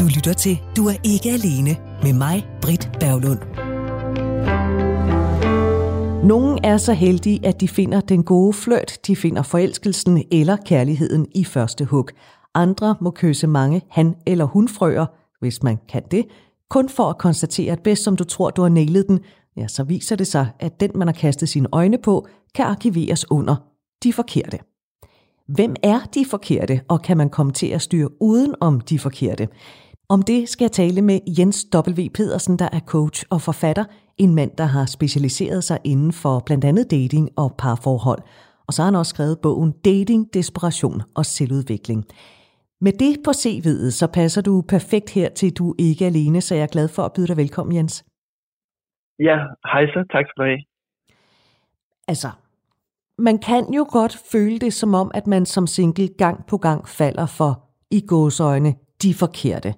Du lytter til Du er ikke alene med mig, Britt Berglund. Nogle er så heldige, at de finder den gode flirt, de finder forelskelsen eller kærligheden i første hug. Andre må kysse mange han- eller hunfrøer, hvis man kan det, kun for at konstatere, at bedst som du tror, du har nailet den, ja, så viser det sig, at den, man har kastet sine øjne på, kan arkiveres under de forkerte. Hvem er de forkerte, og kan man komme til at styre uden om de forkerte? Om det skal jeg tale med Jens W. Pedersen, der er coach og forfatter, en mand, der har specialiseret sig inden for blandt andet dating og parforhold. Og så har han også skrevet bogen Dating, Desperation og Selvudvikling. Med det på CV'et, så passer du perfekt her til Du ikke alene, så jeg er glad for at byde dig velkommen, Jens. Ja, hej så. Tak skal du have. Altså, man kan jo godt føle det som om, at man som single gang på gang falder for, i gåseøjne, de forkerte.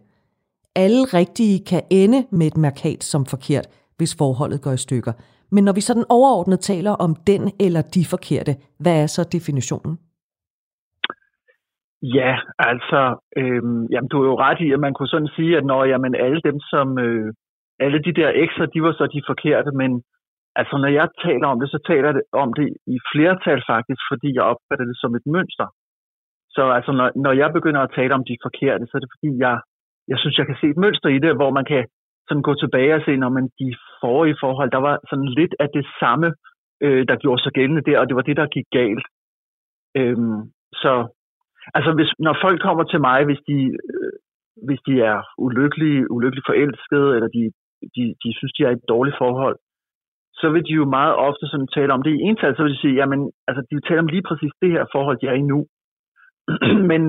Alle rigtige kan ende med et mærkat som forkert, hvis forholdet går i stykker. Men når vi sådan overordnet taler om den eller de forkerte, hvad er så definitionen? Ja, altså, du er jo ret i, at man kunne sådan sige, at når alle dem, som alle de der ekser, de var så de forkerte, men altså når jeg taler om det, så taler jeg om det i flertal faktisk, fordi jeg opfatter det som et mønster. Så altså når jeg begynder at tale om de forkerte, så er det fordi, jeg synes, jeg kan se et mønster i det, hvor man kan sådan gå tilbage og se, når man de forrige forhold, der var sådan lidt af det samme, der gjorde sig gældende der, og det var det, der gik galt. Altså når folk kommer til mig, hvis de er ulykkeligt forelskede, eller de synes, de er i et dårligt forhold, så vil de jo meget ofte sådan tale om det i ental, så vil de sige, jamen, altså de taler om lige præcis det her forhold, de er i nu. Men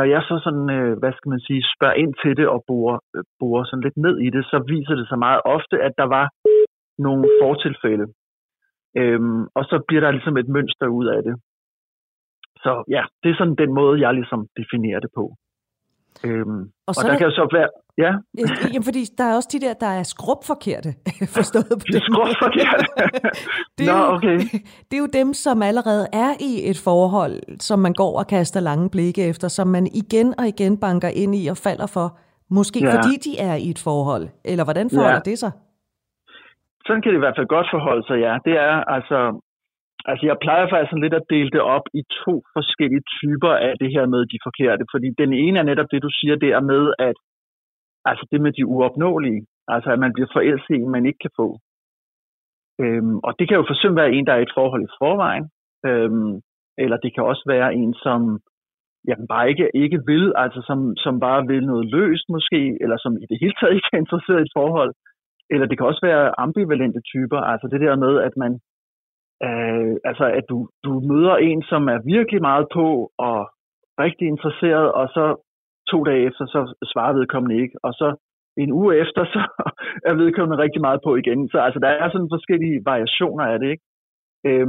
når jeg så sådan, spørger ind til det og borer sådan lidt ned i det, så viser det sig meget ofte, at der var nogle fortilfælde. Og så bliver der ligesom et mønster ud af det. Så ja, det er sådan den måde, jeg ligesom definerer det på. Og der kan jo så være... Ja. Jamen, fordi der er også de der, der er skrubforkerte, forstået på det. Skrubforkerte? Okay. Det er jo dem, som allerede er i et forhold, som man går og kaster lange blikke efter, som man igen og igen banker ind i og falder for, måske fordi de er i et forhold. Eller hvordan forholder det sig? Sådan kan det i hvert fald godt forholde sig, ja. Det er altså, jeg plejer faktisk sådan lidt at dele det op i to forskellige typer af det her med de forkerte, fordi den ene er netop det, du siger, det er med, at altså det med de uopnåelige, altså at man bliver forelsket i en, man ikke kan få. Og det kan jo for eksempel være en, der er i et forhold i forvejen, eller det kan også være en, som bare ikke vil, altså som bare vil noget løst måske, eller som i det hele taget ikke er interesseret i et forhold. Eller det kan også være ambivalente typer, altså det der med, at man at du møder en, som er virkelig meget på og rigtig interesseret, og så 2 dage efter, så svarer vedkommende ikke. Og så en uge efter, så er vedkommende rigtig meget på igen. Så altså, der er sådan forskellige variationer af det, ikke?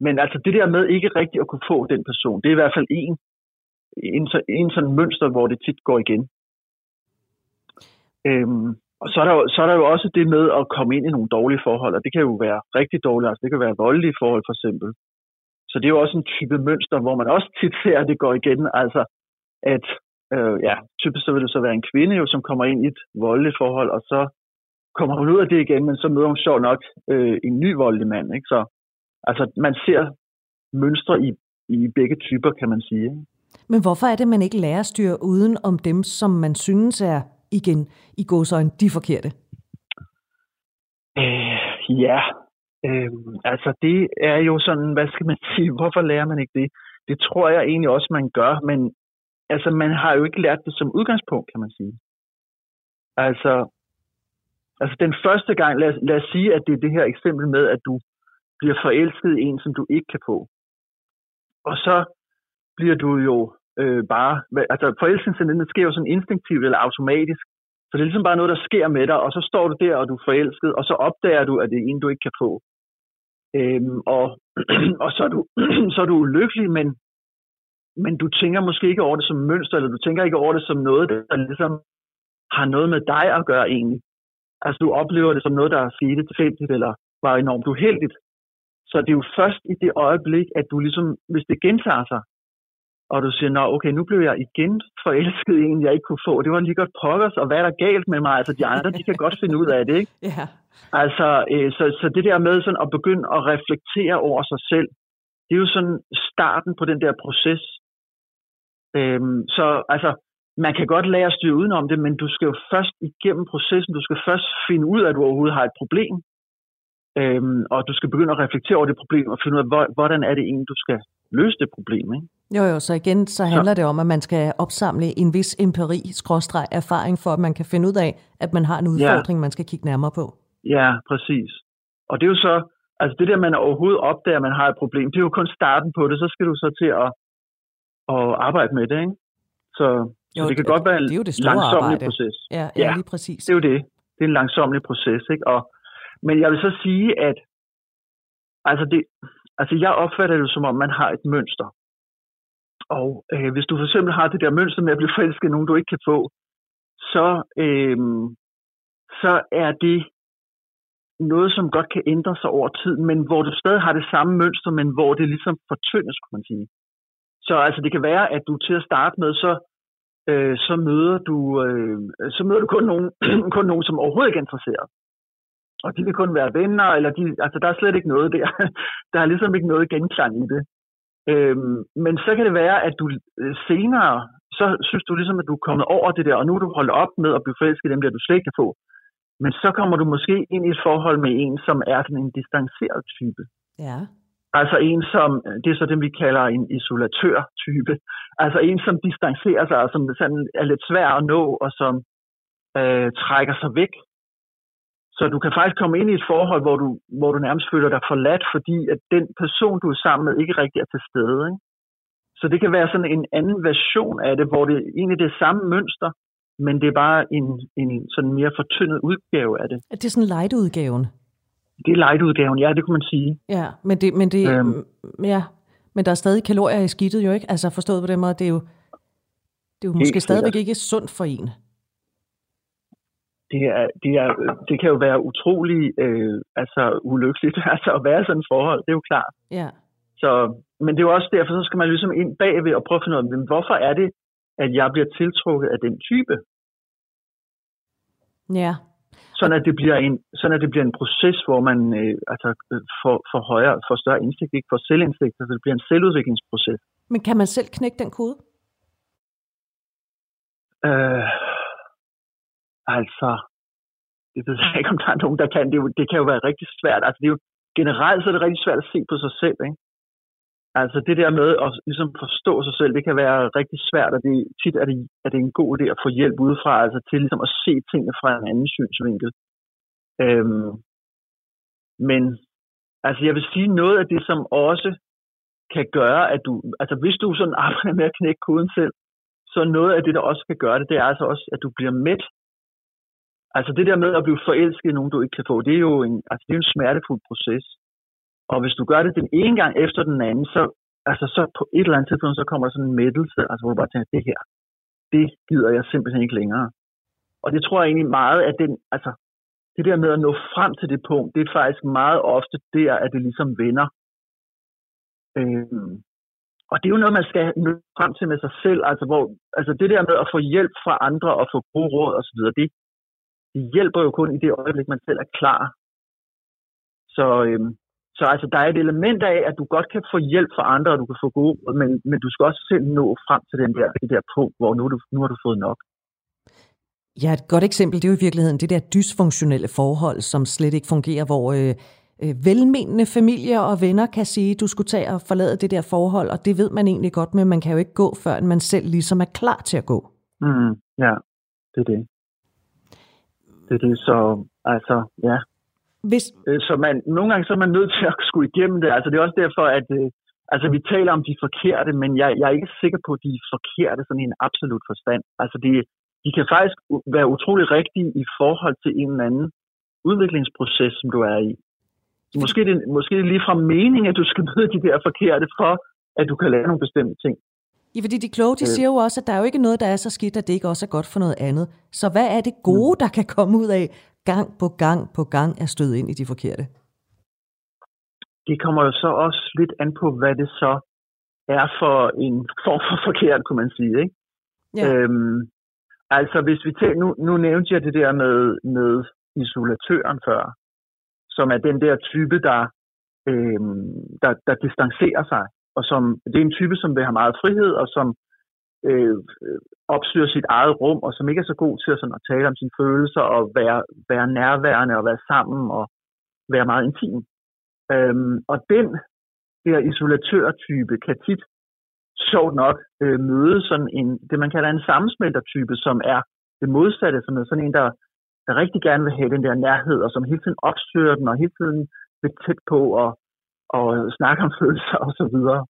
Men altså, det der med ikke rigtig at kunne få den person, det er i hvert fald en sådan mønster, hvor det tit går igen. Og så er der jo også det med at komme ind i nogle dårlige forhold, og det kan jo være rigtig dårlige, altså det kan være voldelige forhold for eksempel. Så det er jo også en type mønster, hvor man også tit ser, at det går igen, altså at typisk så vil det så være en kvinde, jo, som kommer ind i et voldeligt forhold, og så kommer hun ud af det igen, men så møder hun sjovt nok en ny voldelig mand. Ikke? Så altså, man ser mønstre i begge typer, kan man sige. Men hvorfor er det, man ikke lærer at styre uden om dem, som man synes er, igen, i gåseøjne, de forkerte? Altså det er jo sådan, hvad skal man sige, hvorfor lærer man ikke det? Det tror jeg egentlig også, man gør, men altså, man har jo ikke lært det som udgangspunkt, kan man sige. Altså den første gang, lad os sige, at det er det her eksempel med, at du bliver forelsket i en, som du ikke kan få. Og så bliver du jo forelskelsen sker jo sådan instinktivt eller automatisk. Så det er ligesom bare noget, der sker med dig, og så står du der, og du er forelsket, og så opdager du, at det er en, du ikke kan få. Og så er du ulykkelig, men du tænker måske ikke over det som mønster, eller du tænker ikke over det som noget, der ligesom har noget med dig at gøre egentlig. Altså du oplever det som noget, der er skete tilfældigt, eller var enormt uheldigt. Så det er jo først i det øjeblik, at du ligesom, hvis det gentager sig, og du siger, nå okay, nu blev jeg igen forelsket i en, jeg ikke kunne få, det var lige godt pokkers, og hvad er der galt med mig? Altså de andre, de kan godt finde ud af det, ikke? Yeah. Altså, så det der med sådan at begynde at reflektere over sig selv, det er jo sådan starten på den der proces. Så altså, man kan godt lære at styre udenom det, men du skal jo først igennem processen, du skal først finde ud af, at du overhovedet har et problem, og du skal begynde at reflektere over det problem, og finde ud af, hvordan er det egentlig, du skal løse det problem, ikke? Jo, så igen, så handler det om, at man skal opsamle en vis empiri/erfaring, for at man kan finde ud af, at man har en udfordring, man skal kigge nærmere på. Ja, præcis. Og det er jo så, altså det der, man overhovedet opdager, at man har et problem, det er jo kun starten på det, så skal du så til at arbejde med det, ikke? Så det kan godt være en langsommelig proces. Ja, lige præcis. Det er jo det. Det er en langsommelig proces, ikke? Men jeg vil så sige, at jeg opfatter det som om, man har et mønster. Og hvis du for eksempel har det der mønster med at blive forelsket i nogen, du ikke kan få, så er det noget, som godt kan ændre sig over tid, men hvor du stadig har det samme mønster, men hvor det ligesom fortyndes, kunne man sige. Så altså, det kan være, at du til at starte med, så møder du kun nogen, som overhovedet ikke er interesseret. Og de vil kun være venner, eller der er slet ikke noget der. Der er ligesom ikke noget genklang i det. Men så kan det være, at du senere, så synes du ligesom, at du er kommet over det der, og nu er du holdt op med at blive forelsket i dem, der du slet ikke kan få. Men så kommer du måske ind i et forhold med en, som er sådan en distanceret type. Ja. Altså en, som, det er så det, vi kalder en isolatør-type. Altså en, som distancerer sig, og som sådan er lidt svær at nå, og som trækker sig væk. Så du kan faktisk komme ind i et forhold, hvor du nærmest føler dig forladt, fordi at den person, du er sammen med, ikke rigtig er til stede. Ikke? Så det kan være sådan en anden version af det, hvor det egentlig det samme mønster, men det er bare en sådan mere fortyndet udgave af det. Det er sådan light-udgaven? Det er light-udgaven, ja, det kunne man sige. Ja, men der er stadig kalorier i skidtet jo, ikke? Altså forstået på den måde, det er jo måske stadigvæk ikke sundt for en. Det kan jo være utrolig ulykkeligt at være sådan et forhold, det er jo klart. Yeah. Men det er jo også derfor, så skal man ligesom ind bagved og prøve at finde ud af, hvorfor er det, at jeg bliver tiltrukket af den type? Ja. Yeah. Sådan at det bliver en proces, hvor man får større indsigt, ikke får selvindsigt, så det bliver en selvudviklingsproces. Men kan man selv knække den kode? Altså, det ved jeg ikke, om der er nogen, der kan. Det kan jo være rigtig svært. Altså, det er jo, generelt så er det rigtig svært at se på sig selv, ikke? Altså, det der med at ligesom forstå sig selv, det kan være rigtig svært, og tit er det en god idé at få hjælp udefra, altså til ligesom at se tingene fra en anden synsvinkel. Men, altså, jeg vil sige noget af det, som også kan gøre, at du, altså, hvis du sådan arbejder med at knække koden selv, så noget af det, der også kan gøre det, det er altså også, at du bliver mæt. Altså det der med at blive forelsket i nogen, du ikke kan få, det er jo en smertefuld proces. Og hvis du gør det den ene gang efter den anden, så på et eller andet tidspunkt, så kommer der sådan en mættelse, altså hvor du bare tænker, det gider jeg simpelthen ikke længere. Og det tror jeg egentlig meget, at det der med at nå frem til det punkt, det er faktisk meget ofte der, at det ligesom vender. Og det er jo noget, man skal nå frem til med sig selv, altså det der med at få hjælp fra andre og få gode råd osv., det hjælper jo kun i det øjeblik, man selv er klar. Så altså, der er et element af, at du godt kan få hjælp fra andre, og du kan få gode, men du skal også selv nå frem til det der punkt, hvor nu har du fået nok. Ja, et godt eksempel, det er jo i virkeligheden det der dysfunktionelle forhold, som slet ikke fungerer, hvor velmenende familier og venner kan sige, du skulle tage og forlade det der forhold, og det ved man egentlig godt, men man kan jo ikke gå, før man selv ligesom er klar til at gå. Ja, det er det. Det er det, så altså, ja. Så nogle gange så er man nødt til at skulle igennem det. Altså, det er også derfor, at vi taler om de forkerte, men jeg er ikke sikker på, at de er forkerte sådan i en absolut forstand. Altså, de kan faktisk være utrolig rigtige i forhold til en eller anden udviklingsproces, som du er i. Måske det lige fra mening, at du skal møde de der forkerte for, at du kan lære nogle bestemte ting. Ja, fordi de kloge, de siger jo også, at der er jo ikke noget, der er så skidt, at det ikke også er godt for noget andet. Så hvad er det gode, der kan komme ud af gang på gang at støde ind i de forkerte? Det kommer jo så også lidt an på, hvad det så er for en form for forkert, kunne man sige, ikke? Ja. Altså, hvis vi tager, nu nævnte jeg det der med isolatøren før, som er den der type, der distancerer sig, og som, det er en type, som vil have meget frihed, og som opsøger sit eget rum, og som ikke er så god til sådan, at tale om sine følelser, og være nærværende, og være sammen, og være meget intim. Og den der isolatørtype kan tit, sjovt nok, møde sådan en, det man kalder en sammensmeltertype, som er det modsatte, sådan en, der rigtig gerne vil have den der nærhed, og som hele tiden opsøger den, og hele tiden vil tæt på og snakke om følelser og så videre.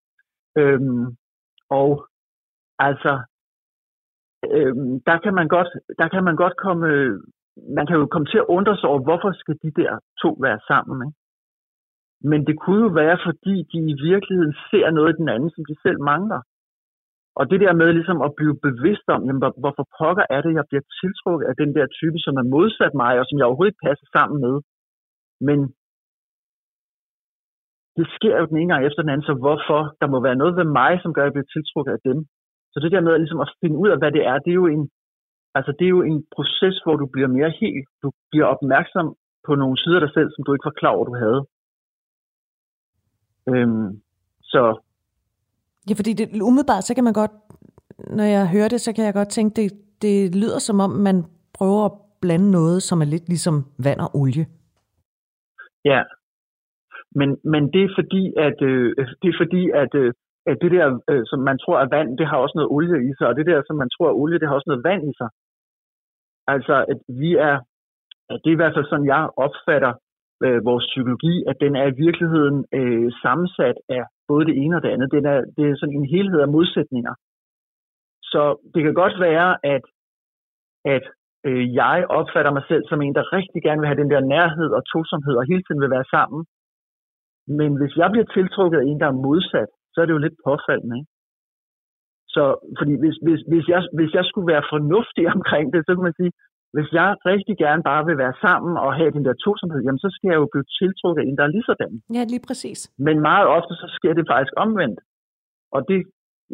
Og altså, der kan man godt komme, man kan jo komme til at undre sig over, hvorfor skal de der to være sammen, ikke? Men det kunne jo være, fordi de i virkeligheden ser noget i den anden, som de selv mangler. Og det der med ligesom at blive bevidst om, jamen, hvorfor pokker er det, jeg bliver tiltrukket af den der type, som er modsat mig, og som jeg overhovedet ikke passer sammen med. Men det sker jo den ene gang efter den anden, så hvorfor? Der må være noget ved mig, som gør, at jeg bliver tiltrukket af dem. Så det der med ligesom at finde ud af, hvad det er, det er jo en proces, hvor du bliver mere helt. Du bliver opmærksom på nogle sider af dig selv, som du ikke var klar over, du havde. Så. Ja, fordi det, umiddelbart, så kan man godt, når jeg hører det, så kan jeg godt tænke, det lyder som om, man prøver at blande noget, som er lidt ligesom vand og olie. Ja, men det er fordi, at det der, som man tror er vand, det har også noget olie i sig, og det der, som man tror er olie, det har også noget vand i sig. Altså, at det er i hvert fald sådan, jeg opfatter vores psykologi, at den er i virkeligheden sammensat af både det ene og det andet. Det er sådan en helhed af modsætninger. Så det kan godt være, at jeg opfatter mig selv som en, der rigtig gerne vil have den der nærhed og tosomhed, og hele tiden vil være sammen. Men hvis jeg bliver tiltrukket af en, der er modsat, så er det jo lidt påfaldende, ikke? Så, fordi hvis jeg skulle være fornuftig omkring det, så kunne man sige, hvis jeg rigtig gerne bare vil være sammen og have den der tosomhed, jamen så skal jeg jo blive tiltrukket af en, der er ligesådan. Ja, lige præcis. Men meget ofte, så sker det faktisk omvendt. Og det,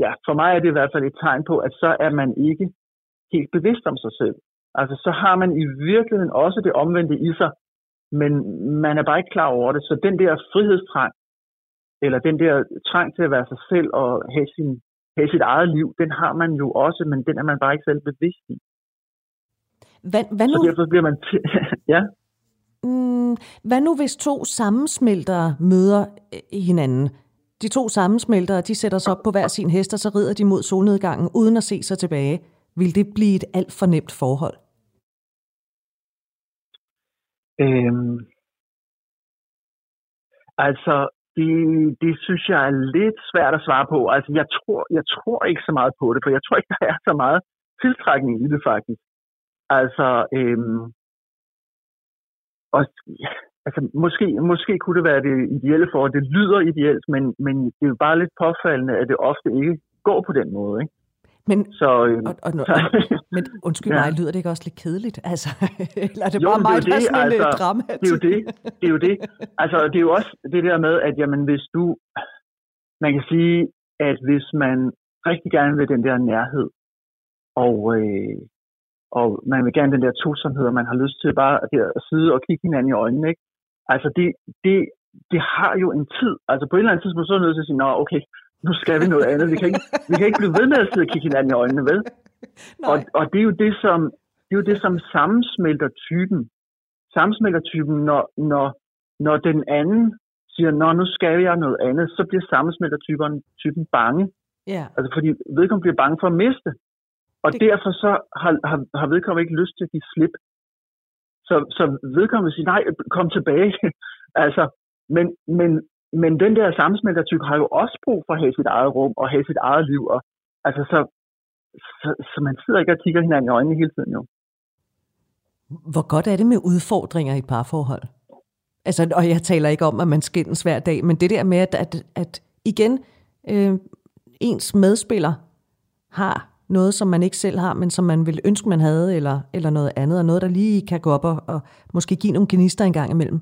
ja, for mig er det i hvert fald et tegn på, at så er man ikke helt bevidst om sig selv. Altså, så har man i virkeligheden også det omvendte i sig, men man er bare ikke klar over det. Så den der frihedstrang, eller den der trang til at være sig selv og have sit eget liv, den har man jo også, men den er man bare ikke selv bevidst i. Hvad nu? Så derfor bliver man ja. Hvad nu, hvis to sammensmeltere møder hinanden? De to sammensmeltere, de sætter sig op på hver sin hest, og så rider de mod solnedgangen, uden at se sig tilbage. Vil det blive et alt for nemt forhold? Altså, det synes jeg er lidt svært at svare på. Altså, jeg tror ikke så meget på det, for jeg tror ikke, der er så meget tiltrækning i det, faktisk. Altså, altså måske kunne det være det ideelle for, at det lyder ideelt, men det er jo bare lidt påfaldende, at det ofte ikke går på den måde, ikke? Men, så, men undskyld mig, ja. Lyder det ikke også lidt kedeligt? Altså, eller er det jo, bare mig, der er sådan altså, lidt dramatisk? Det er jo det. Altså, det er jo også det der med, at jamen, man kan sige, at hvis man rigtig gerne vil den der nærhed, og man vil gerne den der tosomhed, og man har lyst til bare at sidde og kigge hinanden i øjnene, ikke? Altså, det har jo en tid. Altså, på et eller andet tidspunkt, så er man nødt til at sige, nå, okay, nu skal vi noget andet. Vi kan ikke blive ved med at sidde og kigge hinanden i øjnene, vel? Og det er jo det, som, sammensmeltertypen, når den anden siger, nå, nu skal jeg noget andet, så bliver sammensmeltertypen bange. Yeah. Altså, fordi vedkommende bliver bange for at miste. Og derfor så har vedkommende ikke lyst til at give slip. Så vedkommende siger, nej, kom tilbage. Altså, men den der sammensmeltertype har jo også brug for at have sit eget rum og have sit eget liv. Og, altså, så man sidder ikke og kigger hinanden i øjnene hele tiden jo. Hvor godt er det med udfordringer i parforhold? Altså, og jeg taler ikke om, at man skændes hver dag, men det der med, at igen, ens medspiller har noget, som man ikke selv har, men som man ville ønske, man havde, eller noget andet, og noget, der lige kan gå op og måske give nogle gnister en gang imellem?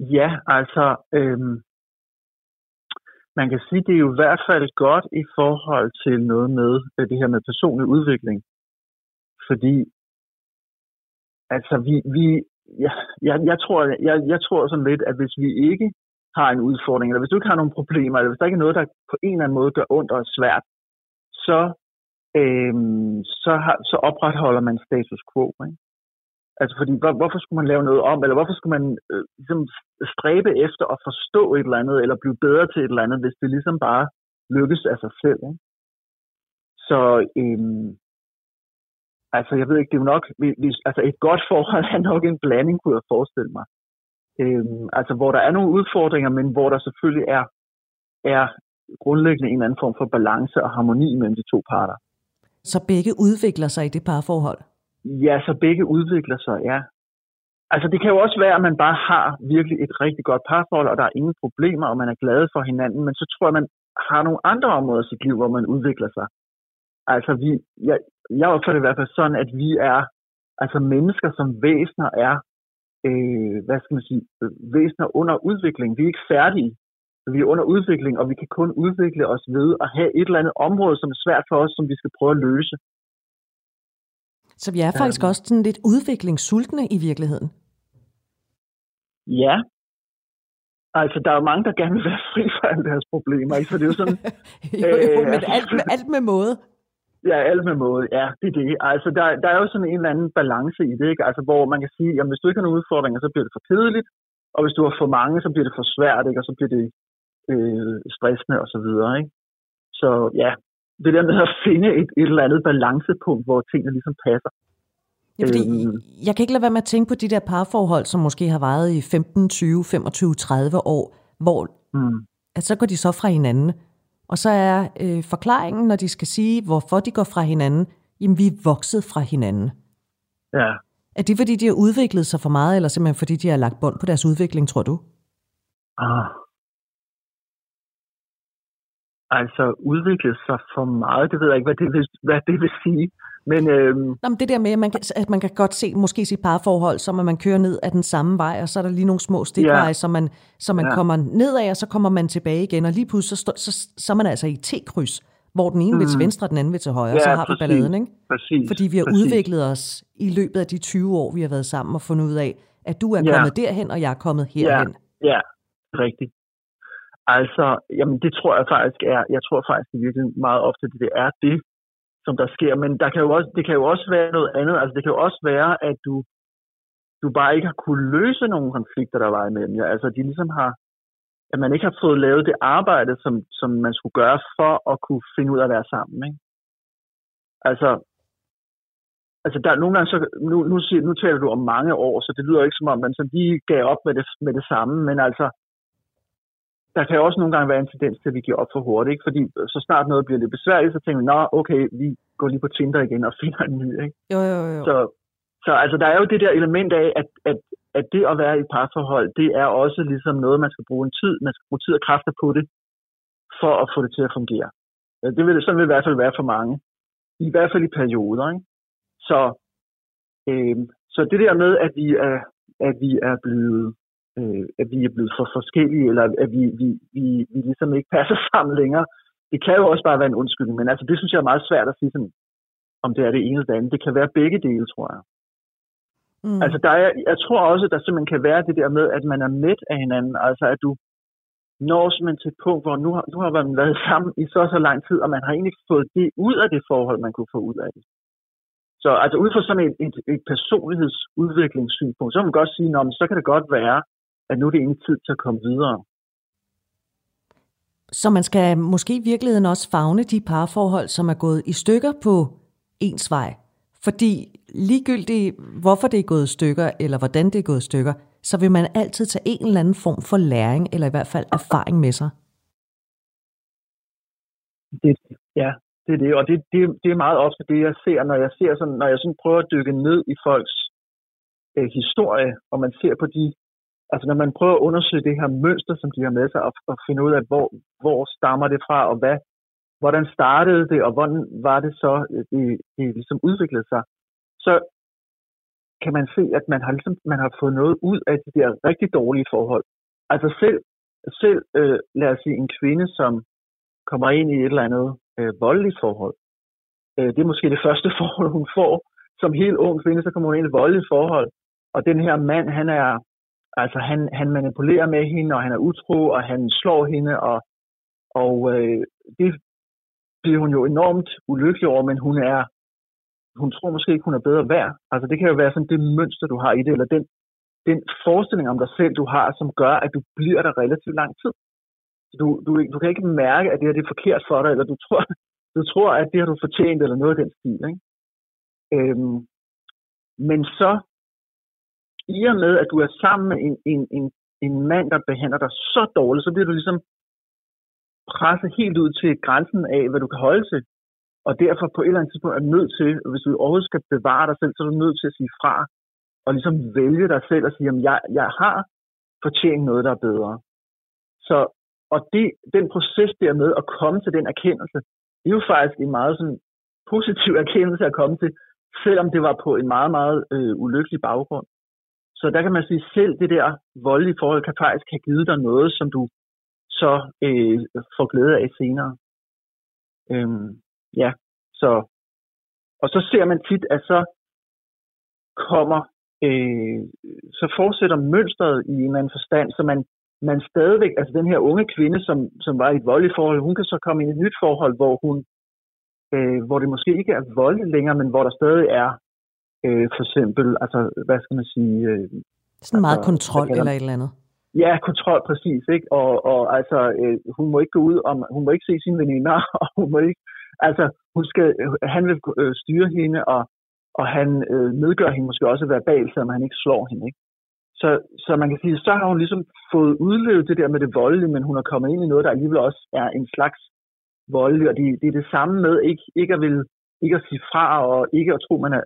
Ja, altså, man kan sige, det er jo i hvert fald godt i forhold til noget med det her med personlig udvikling. Fordi, altså jeg tror sådan lidt, at hvis vi ikke har en udfordring, eller hvis du ikke har nogle problemer, eller hvis der ikke er noget, der på en eller anden måde gør ondt og svært, så opretholder man status quo, ikke? Altså fordi, hvorfor skulle man lave noget om, eller hvorfor skulle man ligesom stræbe efter at forstå et eller andet, eller blive bedre til et eller andet, hvis det ligesom bare lykkes af sig selv, ikke? Så, altså jeg ved ikke, det er jo nok, altså et godt forhold er nok en blanding, kunne jeg forestille mig. Altså hvor der er nogle udfordringer, men hvor der selvfølgelig er grundlæggende en eller anden form for balance og harmoni mellem de to parter. Så begge udvikler sig i det parforhold? Ja, så begge udvikler sig, ja. Altså det kan jo også være, at man bare har virkelig et rigtig godt parforhold, og der er ingen problemer, og man er glad for hinanden, men så tror jeg, man har nogle andre områder i sit liv, hvor man udvikler sig. Altså jeg opfatter det i hvert fald sådan, at vi er, altså mennesker som væsener er, hvad skal man sige, væsener under udvikling. Vi er ikke færdige. Vi er under udvikling, og vi kan kun udvikle os ved at have et eller andet område, som er svært for os, som vi skal prøve at løse. Så vi er faktisk også sådan lidt udviklingssultne i virkeligheden. Ja. Altså, der er jo mange, der gerne vil være fri fra alle deres problemer, ikke? Så det er jo sådan... jo, men alt med måde. Ja, alt med måde. Ja, det er det. Altså, der er jo sådan en eller anden balance i det, ikke? Altså, hvor man kan sige, jamen, hvis du ikke har nogen udfordringer, så bliver det for kedeligt, og hvis du har for mange, så bliver det for svært, ikke? Og så bliver det stressende og så videre, ikke? Så ja, det der med at finde et eller andet balancepunkt, hvor tingene ligesom passer. Ja, fordi jeg kan ikke lade være med at tænke på de der parforhold, som måske har varet i 15, 20, 25, 30 år, hvor at så går de så fra hinanden. Og så er forklaringen, når de skal sige, hvorfor de går fra hinanden, jamen vi er vokset fra hinanden. Ja. Er det, fordi de har udviklet sig for meget, eller simpelthen fordi de har lagt bånd på deres udvikling, tror du? Altså udviklet sig for meget, det ved jeg ikke, hvad det vil sige. Men, nå, men det der med, at man kan godt se måske sit parforhold, som at man kører ned ad den samme vej, og så er der lige nogle små stikveje, ja. som man kommer nedad, og så kommer man tilbage igen, og lige pludselig så er man altså i T-kryds, hvor den ene vil til venstre, den anden vil til højre, ja, så har vi balladen, ikke? Præcis, fordi vi har udviklet os i løbet af de 20 år, vi har været sammen og fundet ud af, at du er kommet derhen, og jeg er kommet herhen. Ja, rigtigt. Altså, jamen det tror jeg faktisk er, det virkelig meget ofte, at det er det, som der sker, men det kan jo også være noget andet, altså det kan jo også være, at du bare ikke har kunnet løse nogle konflikter, der var imellem jer, altså de ligesom har, at man ikke har fået lavet det arbejde, som man skulle gøre for at kunne finde ud af at være sammen, ikke? Altså der nogle gange, så, nu taler du om mange år, så det lyder ikke som om, man sådan lige gav op med det samme, men altså, der kan også nogle gange være en tendens til, at vi giver op for hurtigt, ikke? Fordi så snart noget bliver lidt besværligt, så tænker vi, nå, okay, vi går lige på Tinder igen og finder en ny, ikke? Jo. Så altså, der er jo det der element af, at det at være i et parforhold, det er også ligesom noget, man skal bruge tid og kræfter på det, for at få det til at fungere. Ja, sådan vil det i hvert fald være for mange. I hvert fald i perioder, ikke? Så det der med, at vi er blevet... at vi er blevet for forskellige, eller at vi ligesom ikke passer sammen længere. Det kan jo også bare være en undskyldning, men altså det synes jeg er meget svært at sige, sådan, om det er det ene eller det andet. Det kan være begge dele, tror jeg. Altså jeg tror også, der simpelthen kan være det der med, at man er mæt af hinanden, altså at du når simpelthen til et punkt, hvor nu har man været sammen i så lang tid, og man har egentlig fået det ud af det forhold, man kunne få ud af det. Så altså ud fra sådan et personlighedsudviklingssynspunkt, så kan man godt sige, nå, men så kan det godt være, at nu er det egentlig tid til at komme videre. Så man skal måske i virkeligheden også favne de parforhold, som er gået i stykker på ens vej. Fordi ligegyldigt, hvorfor det er gået i stykker, eller hvordan det er gået i stykker, så vil man altid tage en eller anden form for læring, eller i hvert fald erfaring med sig. Det er det. Og det er meget ofte det, jeg ser, når jeg sådan prøver at dykke ned i folks historie, og man ser på de... Altså når man prøver at undersøge det her mønster, som de har med sig, og finde ud af, hvor stammer det fra, og hvordan startede det, og hvordan var det så, det ligesom udviklede sig, så kan man se, at man har fået noget ud af de der rigtig dårlige forhold. Altså selv selv, lad os sige, en kvinde, som kommer ind i et eller andet voldeligt forhold. Det er måske det første forhold, hun får. Som helt ung kvinde, så kommer hun ind i et voldeligt forhold. Og den her mand, han er, altså han manipulerer med hende, og han er utro, og han slår hende, og det bliver hun jo enormt ulykkelig over, men hun tror måske ikke, hun er bedre værd. Altså det kan jo være sådan det mønster, du har i det, eller den forestilling om dig selv, du har, som gør, at du bliver der relativt lang tid. Du kan ikke mærke, at det her det er forkert for dig, eller du tror, at det har du fortjent, eller noget af den stil, ikke? Men så, i og med, at du er sammen med en mand, der behandler dig så dårligt, så bliver du ligesom presset helt ud til grænsen af, hvad du kan holde til. Og derfor på et eller andet tidspunkt er du nødt til, hvis du overhovedet skal bevare dig selv, så er du nødt til at sige fra, og ligesom vælge dig selv og sige, at jeg har fortjent noget, der er bedre. Så, og den proces der med at komme til den erkendelse, det er jo faktisk en meget sådan positiv erkendelse at komme til, selvom det var på en meget, meget ulykkelig baggrund. Så der kan man sige, at selv det der voldelige forhold kan faktisk have givet dig noget, som du så får glæde af senere. Ja, så. Og så ser man tit, at så kommer, så fortsætter mønstret i en eller anden forstand, så man stadigvæk, altså den her unge kvinde, som var i et voldeligt forhold, hun kan så komme ind i et nyt forhold, hvor hvor det måske ikke er voldeligt længere, men hvor der stadig er, for eksempel, altså, hvad skal man sige? Sådan meget altså, kontrol eller et eller andet? Ja, kontrol, præcis, ikke? Og altså, hun må ikke gå ud, og hun må ikke se sine veninder, og hun må ikke, altså, han vil styre hende, og han nedgør hende måske også verbalt, selvom han ikke slår hende, ikke? Så man kan sige, så har hun ligesom fået udlevet det der med det voldelige, men hun er kommet ind i noget, der alligevel også er en slags voldelig, og det er det samme med ikke at sige fra, og ikke at tro, man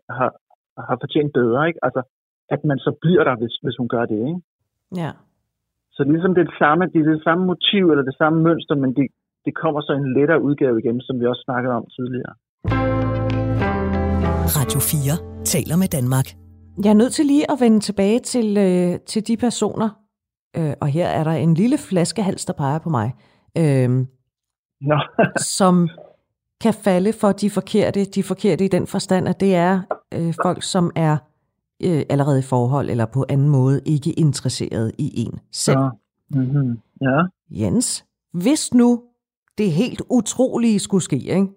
har fortjent bedre, ikke? Altså, at man så bliver der, hvis hun gør det, ikke? Ja. Så ligesom det er det samme motiv, eller det samme mønster, men det kommer så en lettere udgave igen, som vi også snakkede om tidligere. Radio 4 taler med Danmark. Jeg er nødt til lige at vende tilbage til de personer, og her er der en lille flaskehals, der peger på mig, som kan falde for de forkerte i den forstand, at det er folk, som er allerede i forhold, eller på anden måde ikke interesseret i en selv. Ja. Mm-hmm. Ja. Jens, hvis nu det helt utrolige skulle ske, ikke?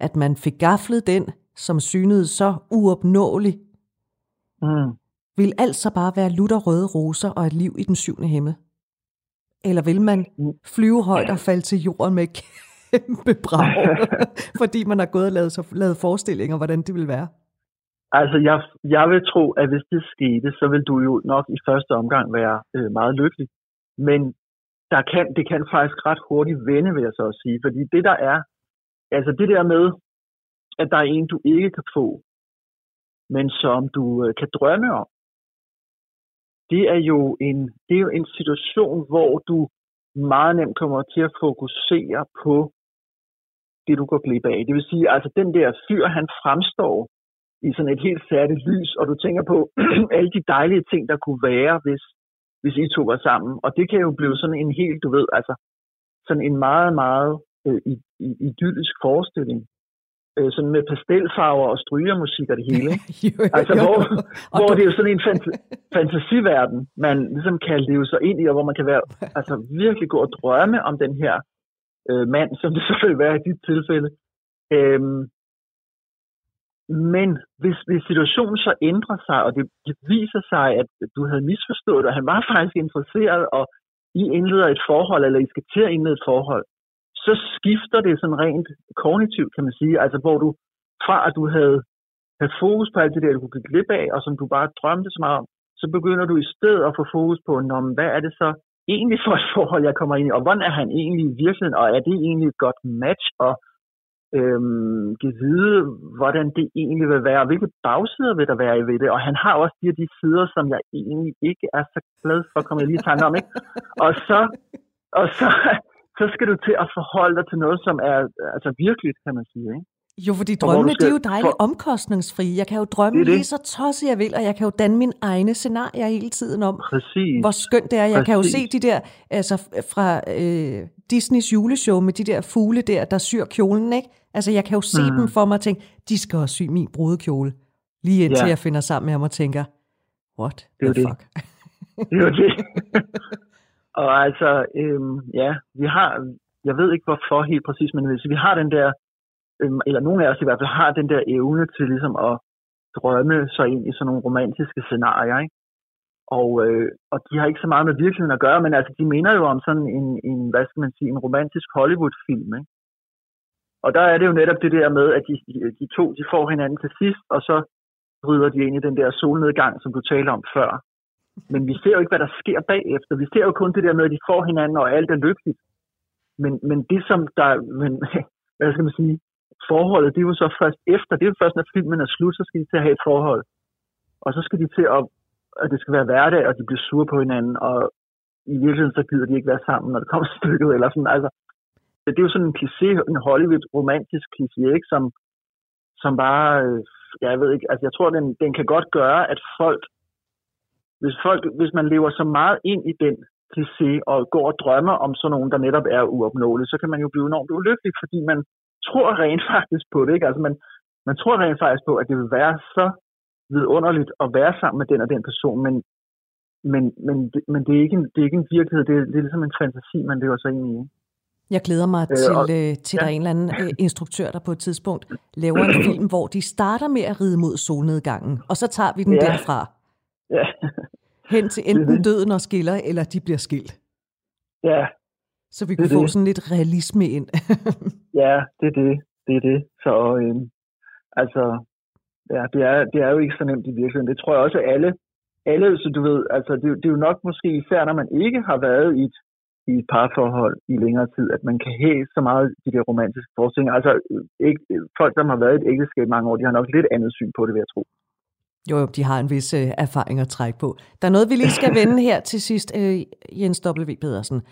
At man fik gaflet den, som synede så uopnåelig, vil altså bare være lutter røde roser og et liv i den 7. himmel? Eller vil man flyve højt og falde til jorden med kæmpe brag, fordi man har gået og lavet forestillinger, hvordan det vil være? Altså, jeg vil tro, at hvis det skete, så vil du jo nok i første omgang være meget lykkelig. Men det kan faktisk ret hurtigt vende, vil jeg så også sige. Fordi det der er, altså det der med, at der er en, du ikke kan få, men som du kan drømme om, det er jo en situation, hvor du meget nemt kommer til at fokusere på det, du går glip af. Det vil sige, altså den der fyr, han fremstår i sådan et helt særligt lys, og du tænker på alle de dejlige ting, der kunne være, hvis I to var sammen. Og det kan jo blive sådan en helt, du ved, altså sådan en meget, meget idyllisk forestilling. Sådan med pastelfarver og strygermusik og det hele. Ikke? Altså, hvor det er jo sådan en fantasiverden, man ligesom kan leve sig ind i, og hvor man kan være, altså virkelig gå og drømme om den her mand, som det selvfølgelig er i dit tilfælde. Men hvis situationen så ændrer sig, og det viser sig, at du havde misforstået, og han var faktisk interesseret, og I indleder et forhold, eller I skal til at indlede et forhold, så skifter det sådan rent kognitivt, kan man sige. Altså, hvor du fra, at du havde fokus på alt det der, du kunne blive glip af, og som du bare drømte så meget om, så begynder du i stedet at få fokus på, hvad er det så egentlig for et forhold, jeg kommer ind i, og hvordan er han egentlig i virkeligheden, og er det egentlig et godt match, og kan vide, hvordan det egentlig vil være, og hvilke bagsider vil der være i ved det, og han har også de sider, som jeg egentlig ikke er så glad for, kommer jeg lige i tanke om, ikke? Og så skal du til at forholde dig til noget, som er altså virkeligt, kan man sige. Ikke? Jo, fordi drømmene, det er jo dejligt omkostningsfrie. Jeg kan jo drømme det. Lige så tosset jeg vil, og jeg kan jo danne mine egne scenarier hele tiden om, præcis, hvor skønt det er. Jeg kan jo se de der, altså fra Disneys juleshow med de der fugle der syr kjolen, ikke? Altså jeg kan jo se dem for mig og tænke, de skal også sy min brudekjole. Lige indtil jeg finder sammen med ham og tænker, what the fuck? Det er jo det. Og altså, vi har, jeg ved ikke hvorfor helt præcis, men vi har den der, eller nogle af os i hvert fald har den der evne til ligesom at drømme sig ind i sådan nogle romantiske scenarier, ikke? Og de har ikke så meget med virkeligheden at gøre, men altså de minder jo om sådan en hvad skal man sige, en romantisk Hollywood-film, ikke? Og der er det jo netop det der med, at de to, de får hinanden til sidst, og så bryder de ind i den der solnedgang, som du talte om før. Men vi ser jo ikke, hvad der sker bagefter. Vi ser jo kun det der med, at de får hinanden, og alt er lykkeligt. Men det som der, hvad skal man sige, forholdet, det er jo så først efter, det er jo først, når filmen er slut, så skal de til at have et forhold. Og så skal de til at det skal være hverdag, og de bliver sure på hinanden, og i virkeligheden så gider de ikke være sammen, når det kommer stykket, eller sådan, altså. Det er jo sådan en kliché, en Hollywood-romantisk kliché, ikke? Som bare, jeg ved ikke, altså jeg tror, den kan godt gøre, at hvis man lever så meget ind i den kliché, og går og drømmer om sådan nogen, der netop er uopnåelige, så kan man jo blive enormt ulykkelig, fordi man tror rent faktisk på det, ikke? Altså man tror rent faktisk på, at det vil være så vidunderligt at være sammen med den og den person, men det er ikke en virkelighed, det er ligesom en fantasi, man lever sig ind i. Jeg glæder mig til der er en eller anden instruktør, der på et tidspunkt laver en film, hvor de starter med at ride mod solnedgangen, og så tager vi den derfra. Ja. Hen til enten døden og skiller, eller de bliver skilt. Ja. Så vi kunne få sådan lidt realisme ind. Ja, det er det. Så altså, ja, det er jo ikke så nemt i virkeligheden. Det tror jeg også alle, så du ved, altså det er jo nok måske især, når man ikke har været i et parforhold i længere tid, at man kan have så meget de der romantiske forestillinger. Altså folk, der har været i et ægteskab mange år, de har nok lidt andet syn på det, vil jeg tro. Jo, de har en vis erfaring at trække på. Der er noget, vi lige skal vende her til sidst, Jens W. Pedersen.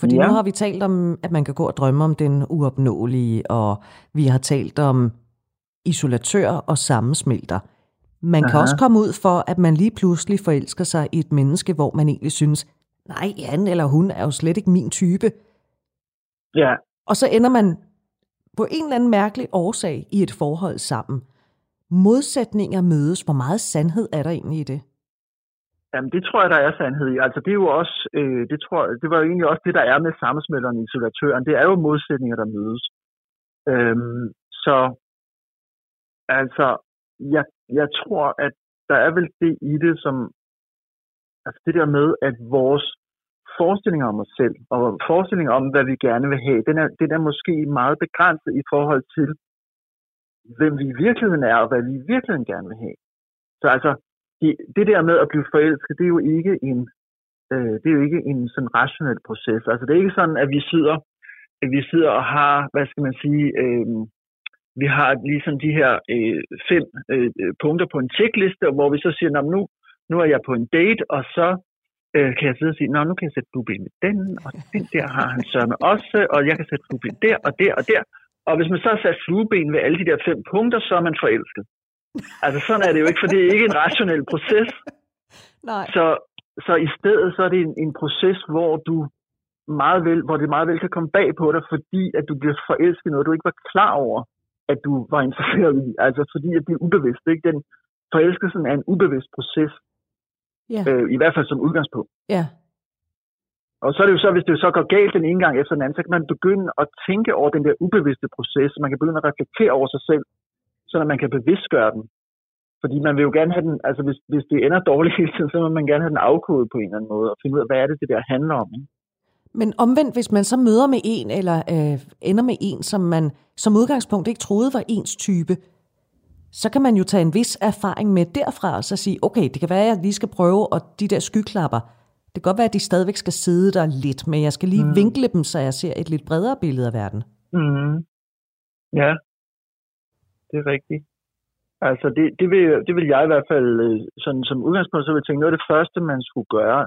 Fordi nu har vi talt om, at man kan gå og drømme om den uopnåelige, og vi har talt om isolatører og sammensmelter. Man kan også komme ud for, at man lige pludselig forelsker sig i et menneske, hvor man egentlig synes, nej, han eller hun er jo slet ikke min type. Ja. Og så ender man på en eller anden mærkelig årsag i et forhold sammen. Modsætninger mødes. Hvor meget sandhed er der egentlig i det? Jamen, det tror jeg, der er sandhed i. Altså, det er jo også, det var jo egentlig også det, der er med sammensmelteren og isolatøren. Det er jo modsætninger, der mødes. Så, altså, jeg tror, at der er vel det i det, som, altså det der med, at vores forestillinger om os selv, og forestillinger om, hvad vi gerne vil have, den er måske meget begrænset i forhold til, hvem vi i virkeligheden er, og hvad vi i virkeligheden gerne vil have. Så altså, det der med at blive forelsket, det er jo ikke en sådan rationel proces. Altså, det er ikke sådan, at vi sidder og har, hvad skal man sige, vi har ligesom de her 5 punkter på en checkliste, hvor vi så siger, nu er jeg på en date, og så kan jeg sidde og sige, nu kan jeg sætte buben med den, og den der har han sørme også, og jeg kan sætte buben der, og der, og der. Og hvis man så har sat flueben ved alle de der 5 punkter, så er man forelsket. Altså sådan er det jo ikke, for det er ikke en rationel proces. Nej. Så i stedet så er det en proces, hvor det meget vel kan komme bag på dig, fordi at du bliver forelsket noget, du ikke var klar over, at du var interesseret i. Altså fordi at det er ubevidst, ikke? Den forelskelsen er en ubevidst proces. Yeah. I hvert fald som udgangspunkt. Ja. Yeah. Og så er det jo så, hvis det så går galt den ene gang efter den anden, så kan man begynde at tænke over den der ubevidste proces. Man kan begynde at reflektere over sig selv, så man kan bevidstgøre den. Fordi man vil jo gerne have den, altså hvis det ender dårligt hele tiden, så vil man gerne have den afkodet på en eller anden måde, og finde ud af, hvad er det, det der handler om. Ikke? Men omvendt, hvis man så møder med en, eller ender med en, som man som udgangspunkt ikke troede var ens type, så kan man jo tage en vis erfaring med derfra, og så sige, okay, det kan være, at jeg lige skal prøve, og de der skyklapper, det kan godt være, at de stadigvæk skal sidde der lidt, men jeg skal lige vinkle dem, så jeg ser et lidt bredere billede af verden. Mm. Ja, det er rigtigt. Altså, det vil jeg i hvert fald, sådan som udgangspunkt, så vil jeg tænke, noget af det første, man skulle gøre,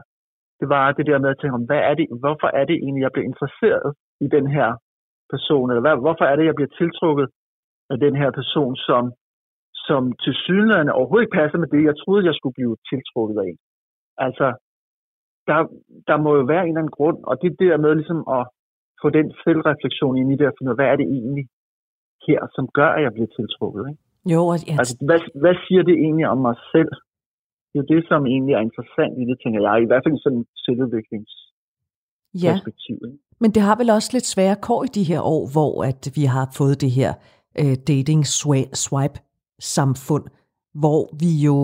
det var det der med at tænke om, hvorfor er det egentlig, jeg bliver interesseret i den her person, eller hvorfor er det, jeg bliver tiltrukket af den her person, som tilsyneladende overhovedet ikke passer med det, jeg troede, jeg skulle blive tiltrukket af. Altså, der må jo være en eller anden grund, og det der med ligesom at få den selvreflektion ind i det, og finde ud af, hvad er det egentlig her, som gør, at jeg bliver tiltrukket, ikke? Jo, altså, hvad siger det egentlig om mig selv? Det er jo det, som egentlig er interessant i det, tænker jeg, i hvert fald sådan et selvudviklingsperspektiv. Ja. Men det har vel også lidt svære kår i de her år, hvor at vi har fået det her dating-swipe-samfund, hvor vi jo...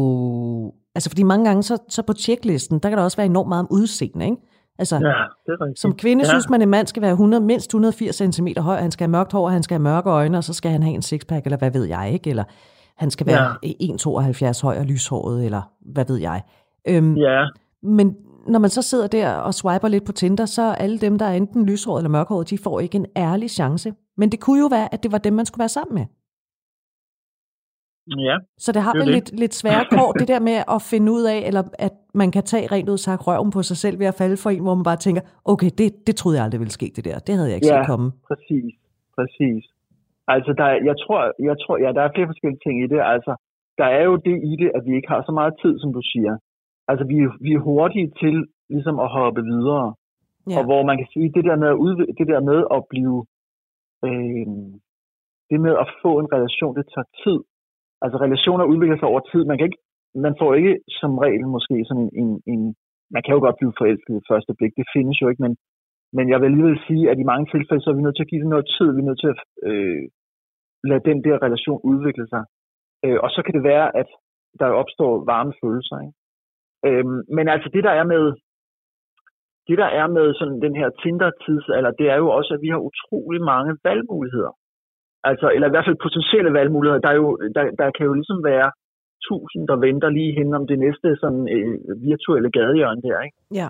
Altså, fordi mange gange, så på checklisten, der kan der også være enormt meget om udseende, ikke? Altså, ja, som kvinde synes man, at en mand skal være 100, mindst 180 cm høj, han skal have mørkt hår, han skal have mørke øjne, og så skal han have en sixpack, eller hvad ved jeg, ikke? Eller han skal være 1,72 høj og lyshåret, eller hvad ved jeg. Men når man så sidder der og swiper lidt på Tinder, så alle dem, der er enten lyshåret eller mørkhåret, de får ikke en ærlig chance. Men det kunne jo være, at det var dem, man skulle være sammen med. Ja, så det har vel lidt svære kår, det der med at finde ud af, eller at man kan tage rent ud sagt røven på sig selv ved at falde for en, hvor man bare tænker, okay, det troede jeg aldrig ville ske det der. Det havde jeg ikke set komme. Præcis. Altså, jeg tror, der er flere forskellige ting i det. Altså, der er jo det i det, at vi ikke har så meget tid, som du siger. Altså, vi er hurtige til ligesom at hoppe videre. Ja. Og hvor man kan sige, det med at få en relation, det tager tid. Altså, relationer udvikler sig over tid. Man får ikke som regel måske sådan en... Man kan jo godt blive forelsket i første blik. Det findes jo ikke, men jeg vil alligevel sige, at i mange tilfælde, så er vi nødt til at give det noget tid. Vi er nødt til at lade den der relation udvikle sig. Og så kan det være, at der opstår varme følelser, ikke? Men altså, det der er med sådan den her Tinder-tidsalder, det er jo også, at vi har utrolig mange valgmuligheder. Altså, eller i hvert fald potentielle valgmuligheder. Der kan jo ligesom være 1000, der venter lige hen om det næste sådan virtuelle gadehjørne der, ikke? Ja.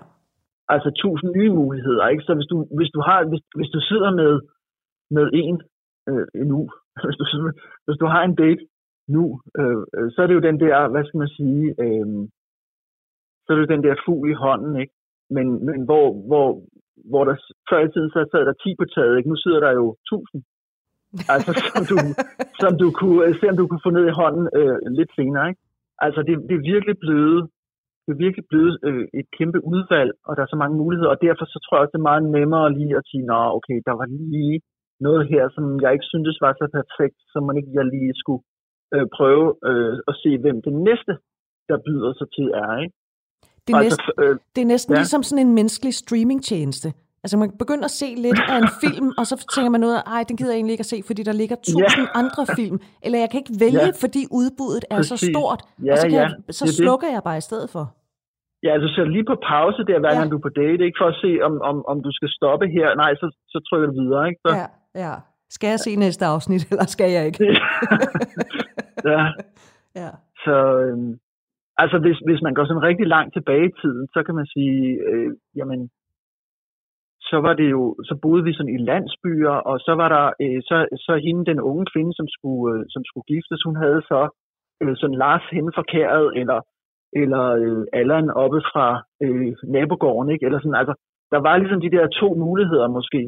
Altså 1000 nye muligheder, ikke? Så hvis du sidder med en nu, hvis du har en date nu, så er det jo den der, hvad skal man sige, så er det jo den der fugl i hånden, ikke? Men hvor der før i tiden så sad der 10 på taget, ikke? Nu sidder der jo 1000. Altså, som du kunne se, om du kunne få ned i hånden lidt senere, ikke? Altså, det er virkelig blevet et kæmpe udvalg, og der er så mange muligheder, og derfor så tror jeg også, det er meget nemmere lige at sige, nå, okay, der var lige noget her, som jeg ikke syntes var så perfekt, så man ikke lige skulle prøve at se, hvem det næste, der byder sig til, er, ikke? Det er næsten ligesom sådan en menneskelig streamingtjeneste. Altså, man begynder at se lidt af en film, og så tænker man noget, ej, den gider jeg egentlig ikke at se, fordi der ligger 1000 andre film. Eller jeg kan ikke vælge, fordi udbuddet er så stort, og så, så slukker jeg bare i stedet for. Ja, altså sæt lige på pause der, hver gang du er på date, ikke for at se, om du skal stoppe her. Nej, så trykker du videre, ikke? Så. Ja. Skal jeg se næste afsnit, eller skal jeg ikke? Ja. Så... altså, hvis man går sådan rigtig langt tilbage i tiden, så kan man sige, jamen... Så boede vi sådan i landsbyer, og så var der så hende, den unge kvinde, som skulle giftes, hun havde så sådan Lars henne fra Kæret, eller Allan oppe fra nabogården, ikke? Eller sådan, altså, der var ligesom de der 2 muligheder måske,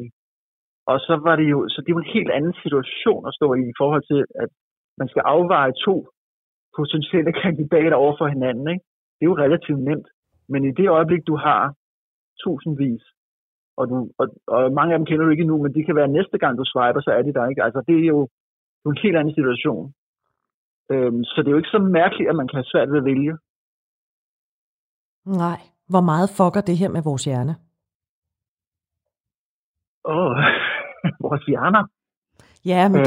og så var det jo, så det var en helt anden situation at stå i forhold til, at man skal afveje 2 potentielle kandidater over for hinanden, ikke? Det er jo relativt nemt, men i det øjeblik, du har 1000 vis, og mange af dem kender du ikke endnu, men de kan være næste gang, du swiper, så er de der, ikke? Altså, det er jo en helt anden situation. Så det er jo ikke så mærkeligt, at man kan have svært ved at vælge. Nej. Hvor meget fucker det her med vores hjerne? Vores hjerner? Ja, men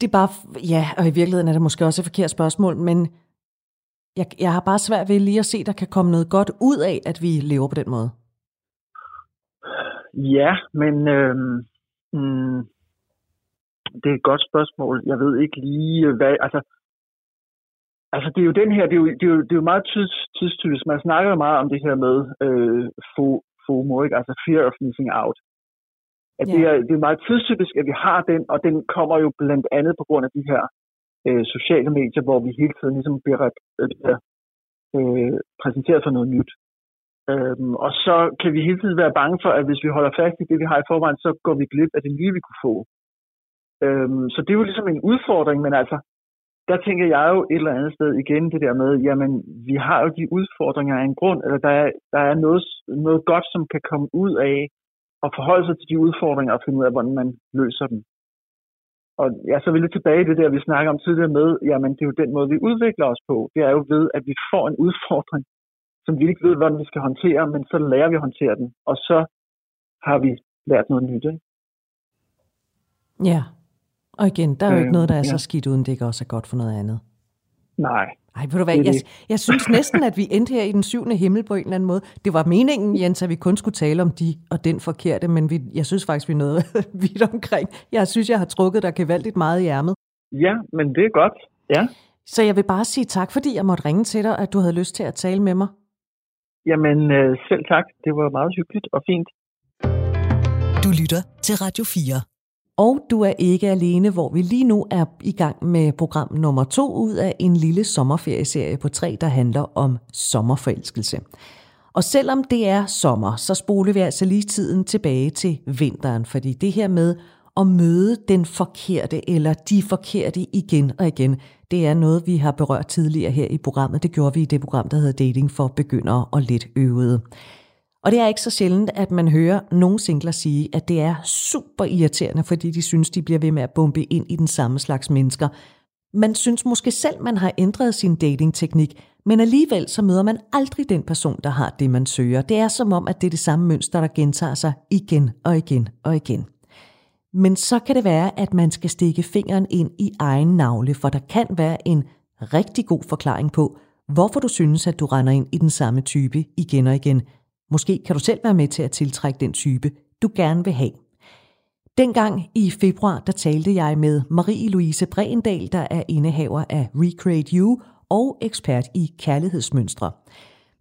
det er bare... Ja, og i virkeligheden er det måske også et forkert spørgsmål, men jeg har bare svært ved lige at se, der kan komme noget godt ud af, at vi lever på den måde. Ja, men det er et godt spørgsmål. Jeg ved ikke lige, hvad... Altså det er jo den her... Det er jo meget tidstypisk. Man snakker jo meget om det her med FOMO, ikke? Altså fear of missing out. At det er meget tidstypisk, at vi har den, og den kommer jo blandt andet på grund af de her sociale medier, hvor vi hele tiden ligesom bliver præsenteret for noget nyt. Og så kan vi hele tiden være bange for, at hvis vi holder fast i det, vi har i forvejen, så går vi glip af det nye, vi kunne få. Så det er jo ligesom en udfordring, men altså, der tænker jeg jo et eller andet sted igen det der med, jamen, vi har jo de udfordringer af en grund, eller der er noget godt, som kan komme ud af at forholde sig til de udfordringer og finde ud af, hvordan man løser dem. Og jeg er så lidt tilbage i det der, vi snakker om tidligere med, jamen, det er jo den måde, vi udvikler os på. Det er jo ved, at vi får en udfordring, som vi ikke ved, hvordan vi skal håndtere, men så lærer vi at håndtere den, og så har vi lært noget nyt, ikke? Ja. Og igen, der er jo ikke noget, der er så skidt, uden det ikke også er godt for noget andet. Nej. Ej, ved du hvad, jeg synes næsten, at vi endte her i den syvende himmel på en eller anden måde. Det var meningen, Jens, at vi kun skulle tale om de og den forkerte, men jeg synes faktisk, vi nåede vidt omkring. Jeg synes, jeg har trukket dig gevaldigt meget i ærmet. Ja, men det er godt, ja. Så jeg vil bare sige tak, fordi jeg måtte ringe til dig, at du havde lyst til at tale med mig. Jamen, selv tak. Det var meget hyggeligt og fint. Du lytter til Radio 4. Og du er ikke alene, hvor vi lige nu er i gang med program nummer 2 ud af en lille sommerferieserie på 3, der handler om sommerforelskelse. Og selvom det er sommer, så spoler vi altså lige tiden tilbage til vinteren, fordi det her med at møde den forkerte eller de forkerte igen og igen, det er noget, vi har berørt tidligere her i programmet. Det gjorde vi i det program, der hedder Dating for begyndere og lidt øvede. Og det er ikke så sjældent, at man hører nogle singler sige, at det er super irriterende, fordi de synes, de bliver ved med at bombe ind i den samme slags mennesker. Man synes måske selv, man har ændret sin datingteknik, men alligevel så møder man aldrig den person, der har det, man søger. Det er som om, at det er det samme mønster, der gentager sig igen og igen og igen. Men så kan det være, at man skal stikke fingeren ind i egen navle, for der kan være en rigtig god forklaring på, hvorfor du synes, at du render ind i den samme type igen og igen. Måske kan du selv være med til at tiltrække den type, du gerne vil have. Dengang i februar, der talte jeg med Marie-Louise Bredendal, der er indehaver af Recreate You og ekspert i kærlighedsmønstre.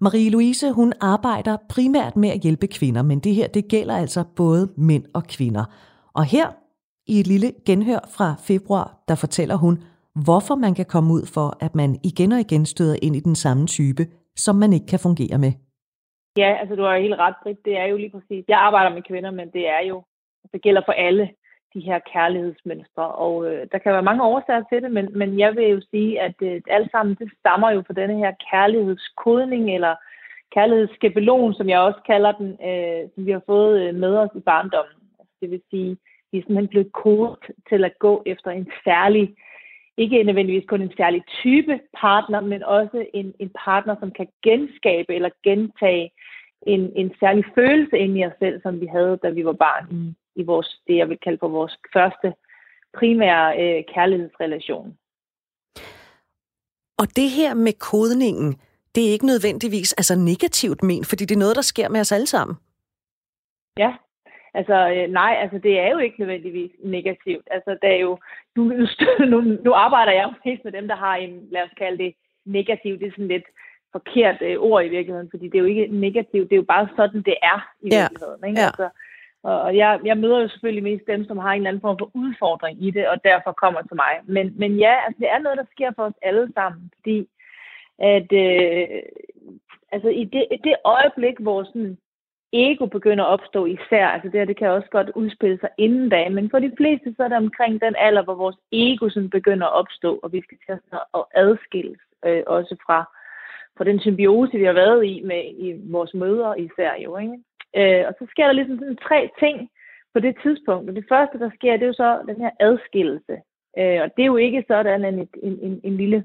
Marie-Louise, hun arbejder primært med at hjælpe kvinder, men det her, det gælder altså både mænd og kvinder. Og her i et lille genhør fra februar, der fortæller hun, hvorfor man kan komme ud for, at man igen og igen støder ind i den samme type, som man ikke kan fungere med. Ja, altså du har jo helt ret, Britt. Det er jo lige præcis. Jeg arbejder med kvinder, men det er jo, det gælder for alle de her kærlighedsmønstre. Og der kan være mange årsager til det, men jeg vil jo sige, at alt sammen, det stammer jo fra denne her kærlighedskodning, eller kærlighedsskabelon, som jeg også kalder den, som vi har fået med os i barndommen. Det vil sige, vi er simpelthen blevet kodet til at gå efter en særlig, ikke nødvendigvis kun en særlig type partner, men også en partner, som kan genskabe eller gentage en særlig følelse inde i os selv, som vi havde, da vi var barn i vores, det jeg vil kalde for vores første primære kærlighedsrelation. Og det her med kodningen, det er ikke nødvendigvis altså negativt ment, fordi det er noget, der sker med os alle sammen. Ja. Altså, nej, altså det er jo ikke nødvendigvis negativt. Altså, det er jo, nu arbejder jeg jo mest med dem, der har en, lad os kalde det negativt. Det er sådan lidt forkert ord i virkeligheden, fordi det er jo ikke negativt. Det er jo bare sådan, det er i virkeligheden. Ikke? Ja. Altså, og jeg møder jo selvfølgelig mest dem, som har en eller anden form for udfordring i det, og derfor kommer til mig. Men ja, altså, det er noget, der sker for os alle sammen, fordi at, altså, i det øjeblik, hvor sådan ego begynder at opstå især, altså det kan også godt udspille sig inden da, men for de fleste så er det omkring den alder, hvor vores ego sådan begynder at opstå, og vi skal til at adskilles også fra den symbiose, vi har været i med i vores mødre især jo, ikke? Og så sker der ligesom sådan 3 ting på det tidspunkt, og det første, der sker, det er jo så den her adskillelse, og det er jo ikke sådan, at en lille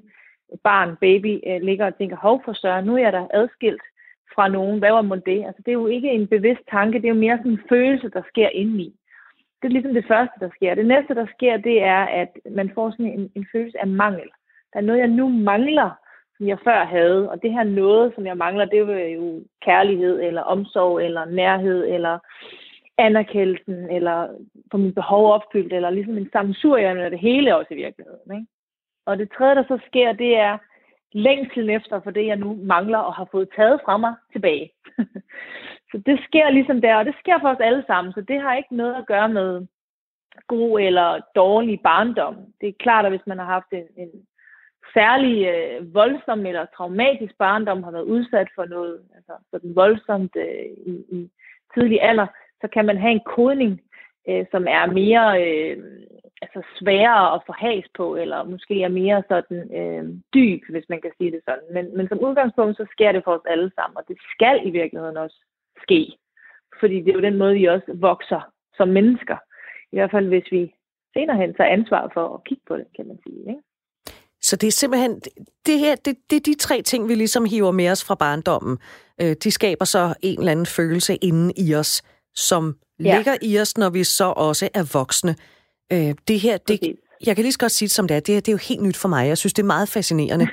barn, baby, ligger og tænker, hov for søren, nu er jeg da adskilt fra nogen, hvad var mon det? Altså, det er jo ikke en bevidst tanke, det er jo mere sådan en følelse, der sker indeni. Det er ligesom det første, der sker. Det næste, der sker, det er, at man får sådan en følelse af mangel. Der er noget, jeg nu mangler, som jeg før havde, og det her noget, som jeg mangler, det er jo kærlighed, eller omsorg, eller nærhed, eller anerkendelsen, eller for mine behov opfyldt, eller ligesom en sammensurium af det hele også i virkeligheden, ikke? Og det tredje, der så sker, det er længslen efter for det, jeg nu mangler og har fået taget fra mig tilbage. Så det sker ligesom der, og det sker for os alle sammen, så det har ikke noget at gøre med god eller dårlig barndom. Det er klart, at hvis man har haft en særlig voldsom eller traumatisk barndom, har været udsat for noget altså sådan voldsomt i tidlig alder, så kan man have en kodning, som er mere altså sværere at få has på, eller måske er mere sådan dyb, hvis man kan sige det sådan. Men som udgangspunkt, så sker det for os alle sammen, og det skal i virkeligheden også ske. Fordi det er jo den måde, vi også vokser som mennesker. I hvert fald, hvis vi senere hen tager ansvar for at kigge på det, kan man sige, ikke? Så det er simpelthen, det er de tre ting, vi ligesom hiver med os fra barndommen. De skaber så en eller anden følelse inden i os, som ligger i os, når vi så også er voksne. Det her, jeg kan lige så godt sige det, som det er. Det her, det er jo helt nyt for mig. Jeg synes, det er meget fascinerende.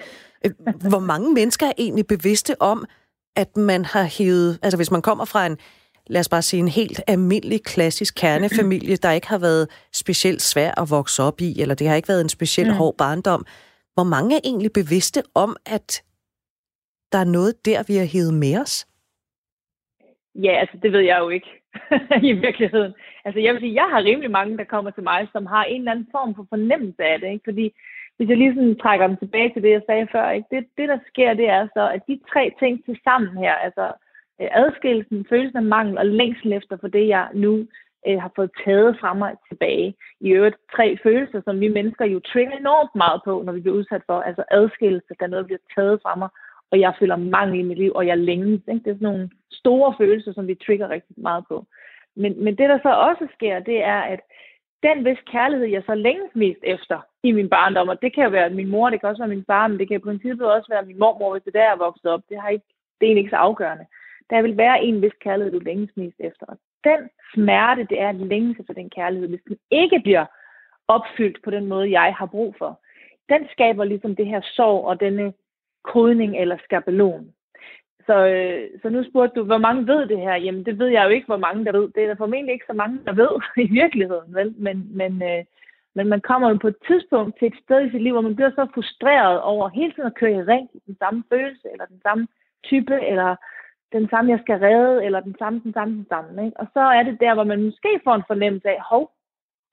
Hvor mange mennesker er egentlig bevidste om, at man har hævet, altså hvis man kommer fra en, lad os bare sige, en helt almindelig, klassisk kernefamilie, der ikke har været specielt svær at vokse op i, eller det har ikke været en speciel hård barndom. Hvor mange er egentlig bevidste om, at der er noget der, vi har hævet med os? Ja, altså det ved jeg jo ikke i virkeligheden. Altså jeg vil sige, jeg har rimelig mange, der kommer til mig, som har en eller anden form for fornemmelse af det, ikke? Fordi hvis jeg lige sådan trækker dem tilbage til det, jeg sagde før, ikke? Det der sker, det er så, at de tre ting til sammen her, altså adskillelsen, følelsen af mangel og længsel efter for det, jeg nu har fået taget fra mig tilbage. I øvrigt tre følelser, som vi mennesker jo trigger enormt meget på, når vi bliver udsat for. Altså adskillelse, der noget bliver taget fra mig, og jeg føler mangel i mit liv, og jeg længes. Ikke? Det er sådan nogle store følelser, som vi trigger rigtig meget på. Men det, der så også sker, det er, at den vis kærlighed, jeg så længes mest efter i min barndom, og det kan jo være min mor, det kan også være min far, men det kan i princippet også være min mormor, hvis det der er vokset op. Det er egentlig ikke så afgørende. Der vil være en vis kærlighed, du længes mest efter. Og den smerte, det er en længelse for den kærlighed, hvis den ikke bliver opfyldt på den måde, jeg har brug for. Den skaber ligesom det her sorg og denne kodning eller skabelon. Så nu spurgte du, hvor mange ved det her? Jamen, det ved jeg jo ikke, hvor mange der ved. Det er der formentlig ikke så mange, der ved i virkeligheden, vel? Men man kommer jo på et tidspunkt til et sted i sit liv, hvor man bliver så frustreret over hele tiden at køre i ring i den samme følelse, eller den samme type, eller den samme, jeg skal redde, eller den samme, ikke? Og så er det der, hvor man måske får en fornemmelse af, hov,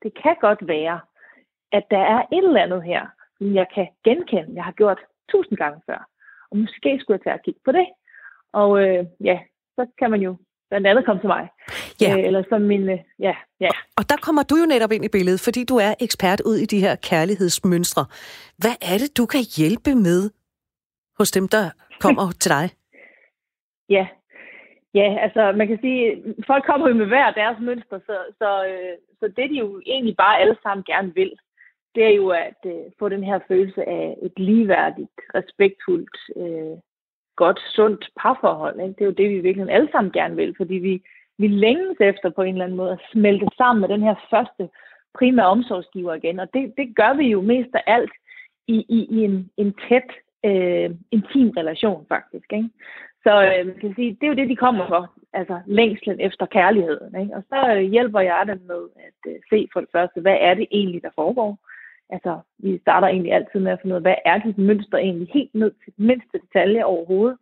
det kan godt være, at der er et eller andet her, som jeg kan genkende, jeg har gjort 1000 gange før. Og måske skulle jeg tage at kigge på det. Og så kan man jo blandt andet komme til mig. Ja. Eller som min, Og der kommer du jo netop ind i billedet, fordi du er ekspert ud i de her kærlighedsmønstre. Hvad er det, du kan hjælpe med hos dem, der kommer til dig? Ja, altså man kan sige, folk kommer jo med hver deres mønstre, så det de jo egentlig bare alle sammen gerne vil, det er jo at få den her følelse af et ligeværdigt, respektfuldt, godt, sundt parforhold, ikke? Det er jo det, vi virkelig alle sammen gerne vil, fordi vi længes efter på en eller anden måde at smelte sammen med den her første primære omsorgsgiver igen, og det gør vi jo mest af alt i en tæt, intim relation faktisk, ikke? Så man kan sige, det er jo det, de kommer for, altså længslen efter kærligheden, ikke? Og så hjælper jeg dem med at se for det første, hvad er det egentlig, der foregår? Altså, vi starter egentlig altid med at finde ud af, hvad er dit mønster egentlig helt ned til det mindste detalje overhovedet?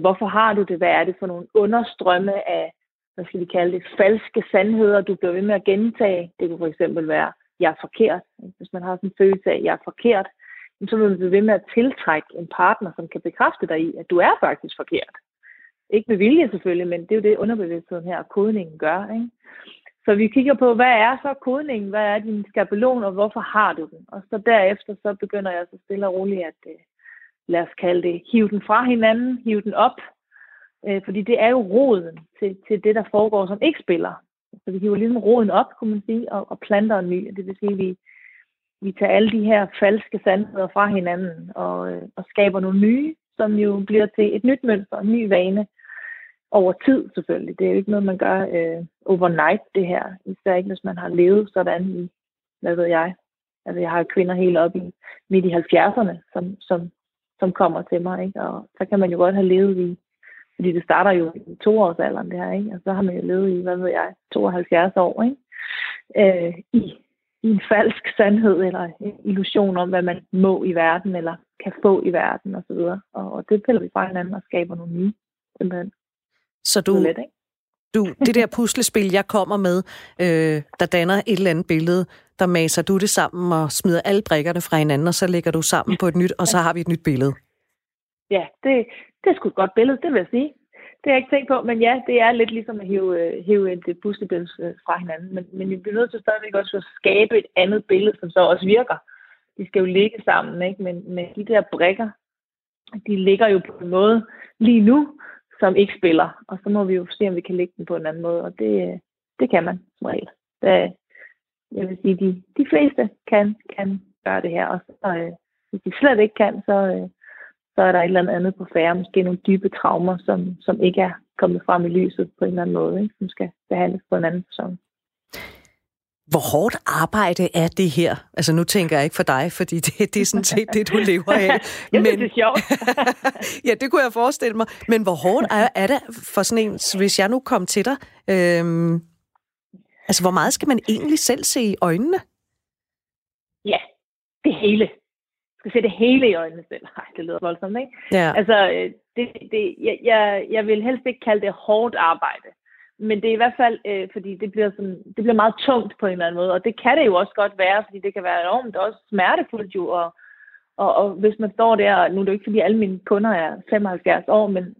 Hvorfor har du det? Hvad er det for nogle understrømme af, hvad skal vi kalde det, falske sandheder, du bliver ved med at gentage? Det kunne for eksempel være, jeg er forkert. Ikke? Hvis man har sådan en følelse af, jeg er forkert, så vil man blive ved med at tiltrække en partner, som kan bekræfte dig i, at du er faktisk forkert. Ikke med vilje selvfølgelig, men det er jo det, underbevidstheden her og kodningen gør. Ikke? Så vi kigger på, hvad er så kodningen, hvad er din skabelon, og hvorfor har du den? Og så derefter så begynder jeg så stille og roligt at, lad os kalde det, hive den fra hinanden, hive den op. Fordi det er jo roden til det, der foregår, som ikke spiller. Så vi hiver ligesom roden op, kunne man sige, og planter en ny. Det vil sige, vi tager alle de her falske sandheder fra hinanden og skaber nogle nye, som jo bliver til et nyt mønster, en ny vane over tid selvfølgelig. Det er jo ikke noget, man gør overnight, det her. Især ikke, hvis man har levet sådan i, hvad ved jeg. Altså, jeg har jo kvinder helt op i midt i 70'erne, som kommer til mig, ikke? Og så kan man jo godt have levet i, fordi det starter jo i 2-årsalderen, det her, ikke? Og så har man jo levet i, hvad ved jeg, 72 år, ikke? I en falsk sandhed eller en illusion om, hvad man må i verden eller kan få i verden osv. Og det piller vi fra hinanden og skaber nogle nye. Simpelthen. Så det der puslespil, jeg kommer med, der danner et eller andet billede, der maser du det sammen og smider alle brikkerne fra hinanden, og så lægger du sammen på et nyt, og så har vi et nyt billede. Ja, det er sgu et godt billede, det vil jeg sige. Det har jeg ikke tænkt på, men ja, det er lidt ligesom at hive et puslespil fra hinanden. Men vi bliver nødt til stadigvæk også at skabe et andet billede, som så også virker. De skal jo ligge sammen, ikke? Men de der brikker, de ligger jo på en måde lige nu, som ikke spiller. Og så må vi jo se, om vi kan lægge den på en anden måde. Og det kan man som regel. Jeg vil sige, de fleste kan gøre det her. Og så, hvis de slet ikke kan, så er der et eller andet på færre, måske nogle dybe traumer, som ikke er kommet frem i lyset på en eller anden måde, ikke? Som skal behandles på en anden person. Hvor hårdt arbejde er det her? Altså nu tænker jeg ikke for dig, fordi det er sådan set det, du lever af. Men det er sjovt. Ja, det kunne jeg forestille mig. Men hvor hårdt er det for sådan en, hvis jeg nu kom til dig? Altså, hvor meget skal man egentlig selv se i øjnene? Ja, det hele. Du skal se det hele i øjnene selv. Ej, det lyder voldsomt, ikke? Ja. Altså, jeg vil helst ikke kalde det hårdt arbejde. Men det er i hvert fald, fordi det bliver meget tungt på en eller anden måde. Og det kan det jo også godt være, fordi det kan være enormt også smertefuldt jo. Og hvis man står der, og nu er det jo ikke, fordi alle mine kunder er 75 år, men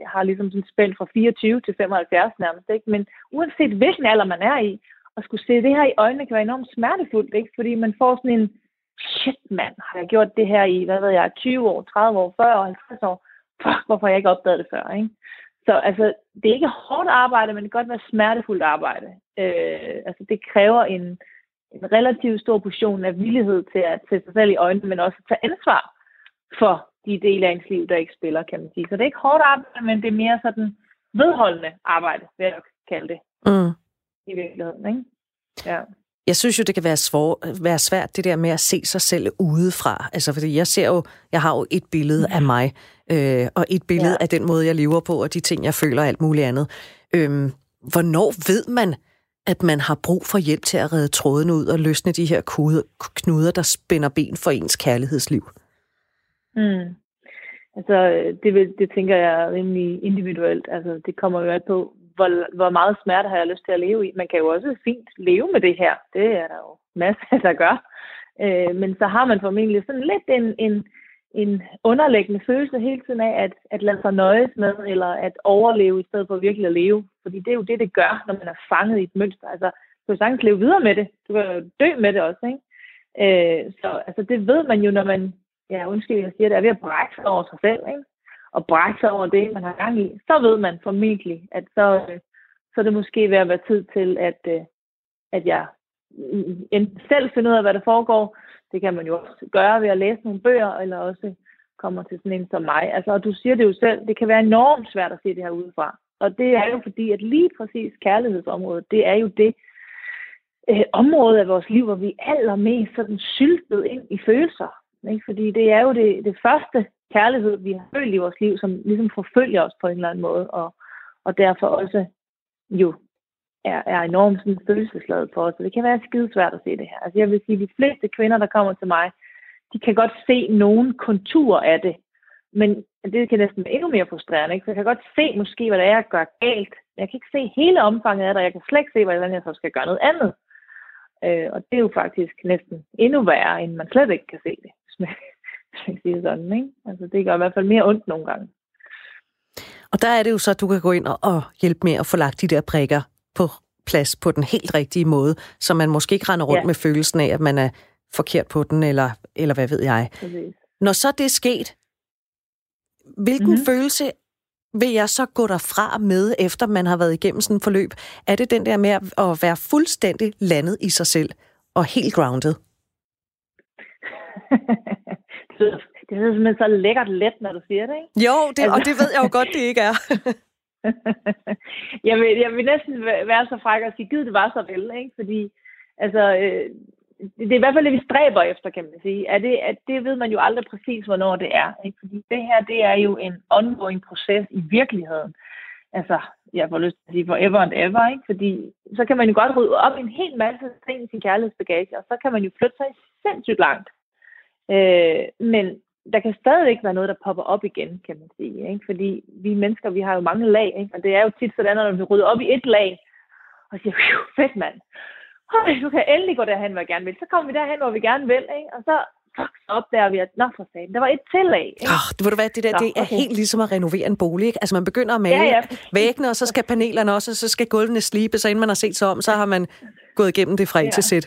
jeg har ligesom sådan spænd fra 24 til 75 nærmest, ikke? Men uanset hvilken alder man er i, at skulle se det her i øjnene kan være enormt smertefuldt, ikke? Fordi man får sådan en, shit mand, har jeg gjort det her i, 20 år, 30 år, 40 år, 50 år? Fuck, hvorfor har jeg ikke opdaget det før, ikke? Så altså, det er ikke hårdt arbejde, men det kan godt være smertefuldt arbejde. Altså, det kræver en relativt stor portion af villighed til at sætte sig selv i øjnene, men også at tage ansvar for de dele af ens liv, der ikke spiller, kan man sige. Så det er ikke hårdt arbejde, men det er mere sådan vedholdende arbejde, vil jeg nok kalde det. Mm. I virkeligheden, ikke? Ja. Jeg synes jo, det kan være svært, det der med at se sig selv udefra. Altså, fordi jeg har jo et billede af mig, og et billede af den måde, jeg lever på, og de ting, jeg føler, og alt muligt andet. Hvornår ved man, at man har brug for hjælp til at redde tråden ud og løsne de her knuder, der spænder ben for ens kærlighedsliv? Mm. Altså, det tænker jeg er rimelig individuelt. Altså, det kommer jo an på, hvor meget smerte har jeg lyst til at leve i. Man kan jo også fint leve med det her. Det er der jo masser, der gør. Men så har man formentlig sådan lidt en underliggende følelse hele tiden af, at lade sig nøjes med, eller at overleve i stedet for virkelig at leve. Fordi det er jo det gør, når man er fanget i et mønster. Altså, du kan sagtens leve videre med det. Du kan jo dø med det også, ikke? Så altså, det ved man jo, når man, jeg siger det, er ved at brække sig over sig selv, ikke? Og brække sig over det, man har gang i, så ved man formentlig, at så er det måske ved at være tid til, at jeg enten selv finder ud af, hvad der foregår. Det kan man jo også gøre ved at læse nogle bøger, eller også kommer til sådan en som mig. Altså, og du siger det jo selv, det kan være enormt svært at se det her udefra. Og det er jo fordi, at lige præcis kærlighedsområdet, det er jo det område af vores liv, hvor vi allermest sådan syltet ind i følelser. Ikke? Fordi det er jo det første kærlighed, vi har følt i vores liv, som ligesom forfølger os på en eller anden måde, og derfor også jo er enormt sådan følelsesladet for os. Så det kan være skidesvært at se det her. Altså jeg vil sige, at de fleste kvinder, der kommer til mig, de kan godt se nogle konturer af det, men det kan næsten være endnu mere frustrerende, ikke? For jeg kan godt se måske, hvad det er, jeg gør galt. Jeg kan ikke se hele omfanget af det, og jeg kan slet ikke se, hvordan jeg så skal gøre noget andet. Og det er jo faktisk næsten endnu værre, end man slet ikke kan se det. Sådan, ikke? Altså, det gør i hvert fald mere ondt nogle gange. Og der er det jo så, at du kan gå ind og hjælpe med at få lagt de der prikker på plads på den helt rigtige måde, så man måske ikke render rundt med følelsen af, at man er forkert på den, eller hvad ved jeg. Præcis. Når så det er sket, hvilken følelse vil jeg så gå derfra med, efter man har været igennem sådan et forløb? Er det den der med at være fuldstændig landet i sig selv og helt grounded? Det er simpelthen så lækkert let, når du siger det, ikke? Jo, det, altså, og det ved jeg jo godt, det ikke er. jeg vil næsten være så fræk og sige, gid det var så vel, ikke? Fordi altså, det er i hvert fald det, vi stræber efter, kan man sige. Det ved man jo aldrig præcis, hvornår det er, ikke? Fordi det her, det er jo en ongoing proces i virkeligheden. Altså, jeg får lyst til at sige forever and ever, ikke? Fordi så kan man jo godt rydde op en hel masse ting i sin kærlighedsbagage, og så kan man jo flytte sig sindssygt langt. Men der kan stadig ikke være noget, der popper op igen, kan man sige, ikke? Fordi vi mennesker, vi har jo mange lag, ikke? Og det er jo tit sådan, når vi rydder op i et lag og siger, fedt mand, nu kan jeg endelig gå derhen, hvor jeg gerne vil. Så kommer vi derhen, hvor vi gerne vil, ikke? Og så fuck, så opdager vi, at nå for sagen, der var et tillæg. Ved du hvad, det der, det er helt ligesom at renovere en bolig, ikke? Altså man begynder at male væggene, og så skal panelerne også, og så skal gulvene slibes, så inden man har set sig om, så har man gået igennem det fra et til sæt.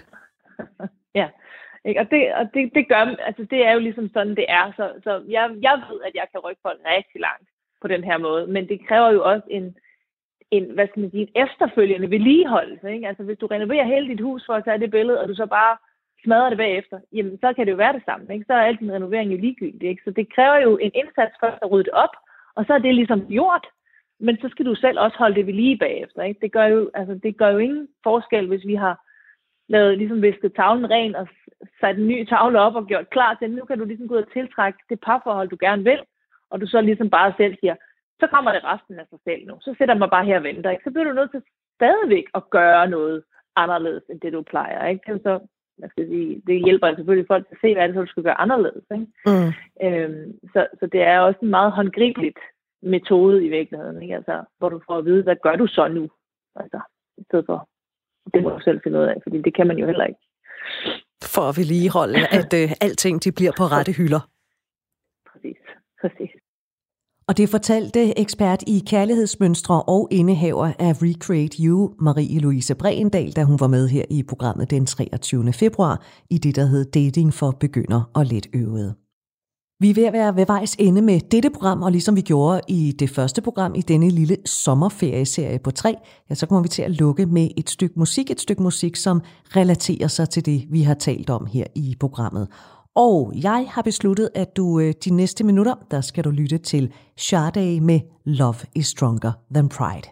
Ja, ikke? Og det gør, altså det er jo ligesom sådan, det er. Så jeg ved, at jeg kan rykke folk rigtig langt på den her måde, men det kræver jo også en, hvad skal man sige, en efterfølgende vedligeholdelse, ikke? Altså hvis du renoverer hele dit hus for at tage det billede, og du så bare smadrer det bagefter, jamen så kan det jo være det samme, ikke? Så er al din renovering jo ligegyldig, ikke? Så det kræver jo en indsats for at rydde det op, og så er det ligesom gjort, men så skal du selv også holde det ved lige bagefter, ikke? Det gør jo ingen forskel, hvis vi har lavet, ligesom visket tavlen ren og sat en ny tavle op og gjort klar til, nu kan du ligesom gå ud og tiltrække det parforhold, du gerne vil, og du så ligesom bare selv siger, så kommer det resten af sig selv nu. Så sætter man bare her og venter, ikke? Så bliver du nødt til stadigvæk at gøre noget anderledes, end det du plejer, ikke? Så, jeg skal sige, det hjælper selvfølgelig folk at se, hvad det er, du skal gøre anderledes, ikke? Mm. Så det er også en meget håndgribelig metode i virkeligheden, ikke? Altså, hvor du får at vide, hvad gør du så nu? Altså, i stedet for, det må du selv finde ud af, fordi det kan man jo heller ikke. For at vedligeholde, at alting de bliver på rette hylder. Præcis. Og det fortalte ekspert i kærlighedsmønstre og indehaver af Recreate You, Marie-Louise Bredendal, da hun var med her i programmet den 23. februar i det, der hed Dating for begyndere og letøvede. Vi er ved at være ved vejs ende med dette program, og ligesom vi gjorde i det første program i denne lille sommerferieserie på 3, så kommer vi til at lukke med et stykke musik, som relaterer sig til det, vi har talt om her i programmet. Og jeg har besluttet, at du de næste minutter, der skal du lytte til Shade med Love is Stronger Than Pride.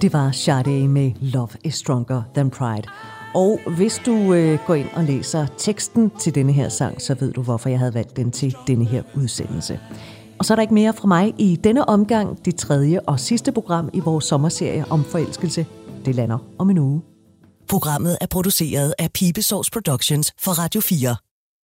Det var Shade med Love is Stronger Than Pride. Og hvis du går ind og læser teksten til denne her sang, så ved du, hvorfor jeg havde valgt den til denne her udsendelse. Og så er der ikke mere fra mig i denne omgang. Det tredje og sidste program i vores sommerserie om forelskelse, det lander om en uge. Programmet er produceret af Pibesource Productions for Radio 4.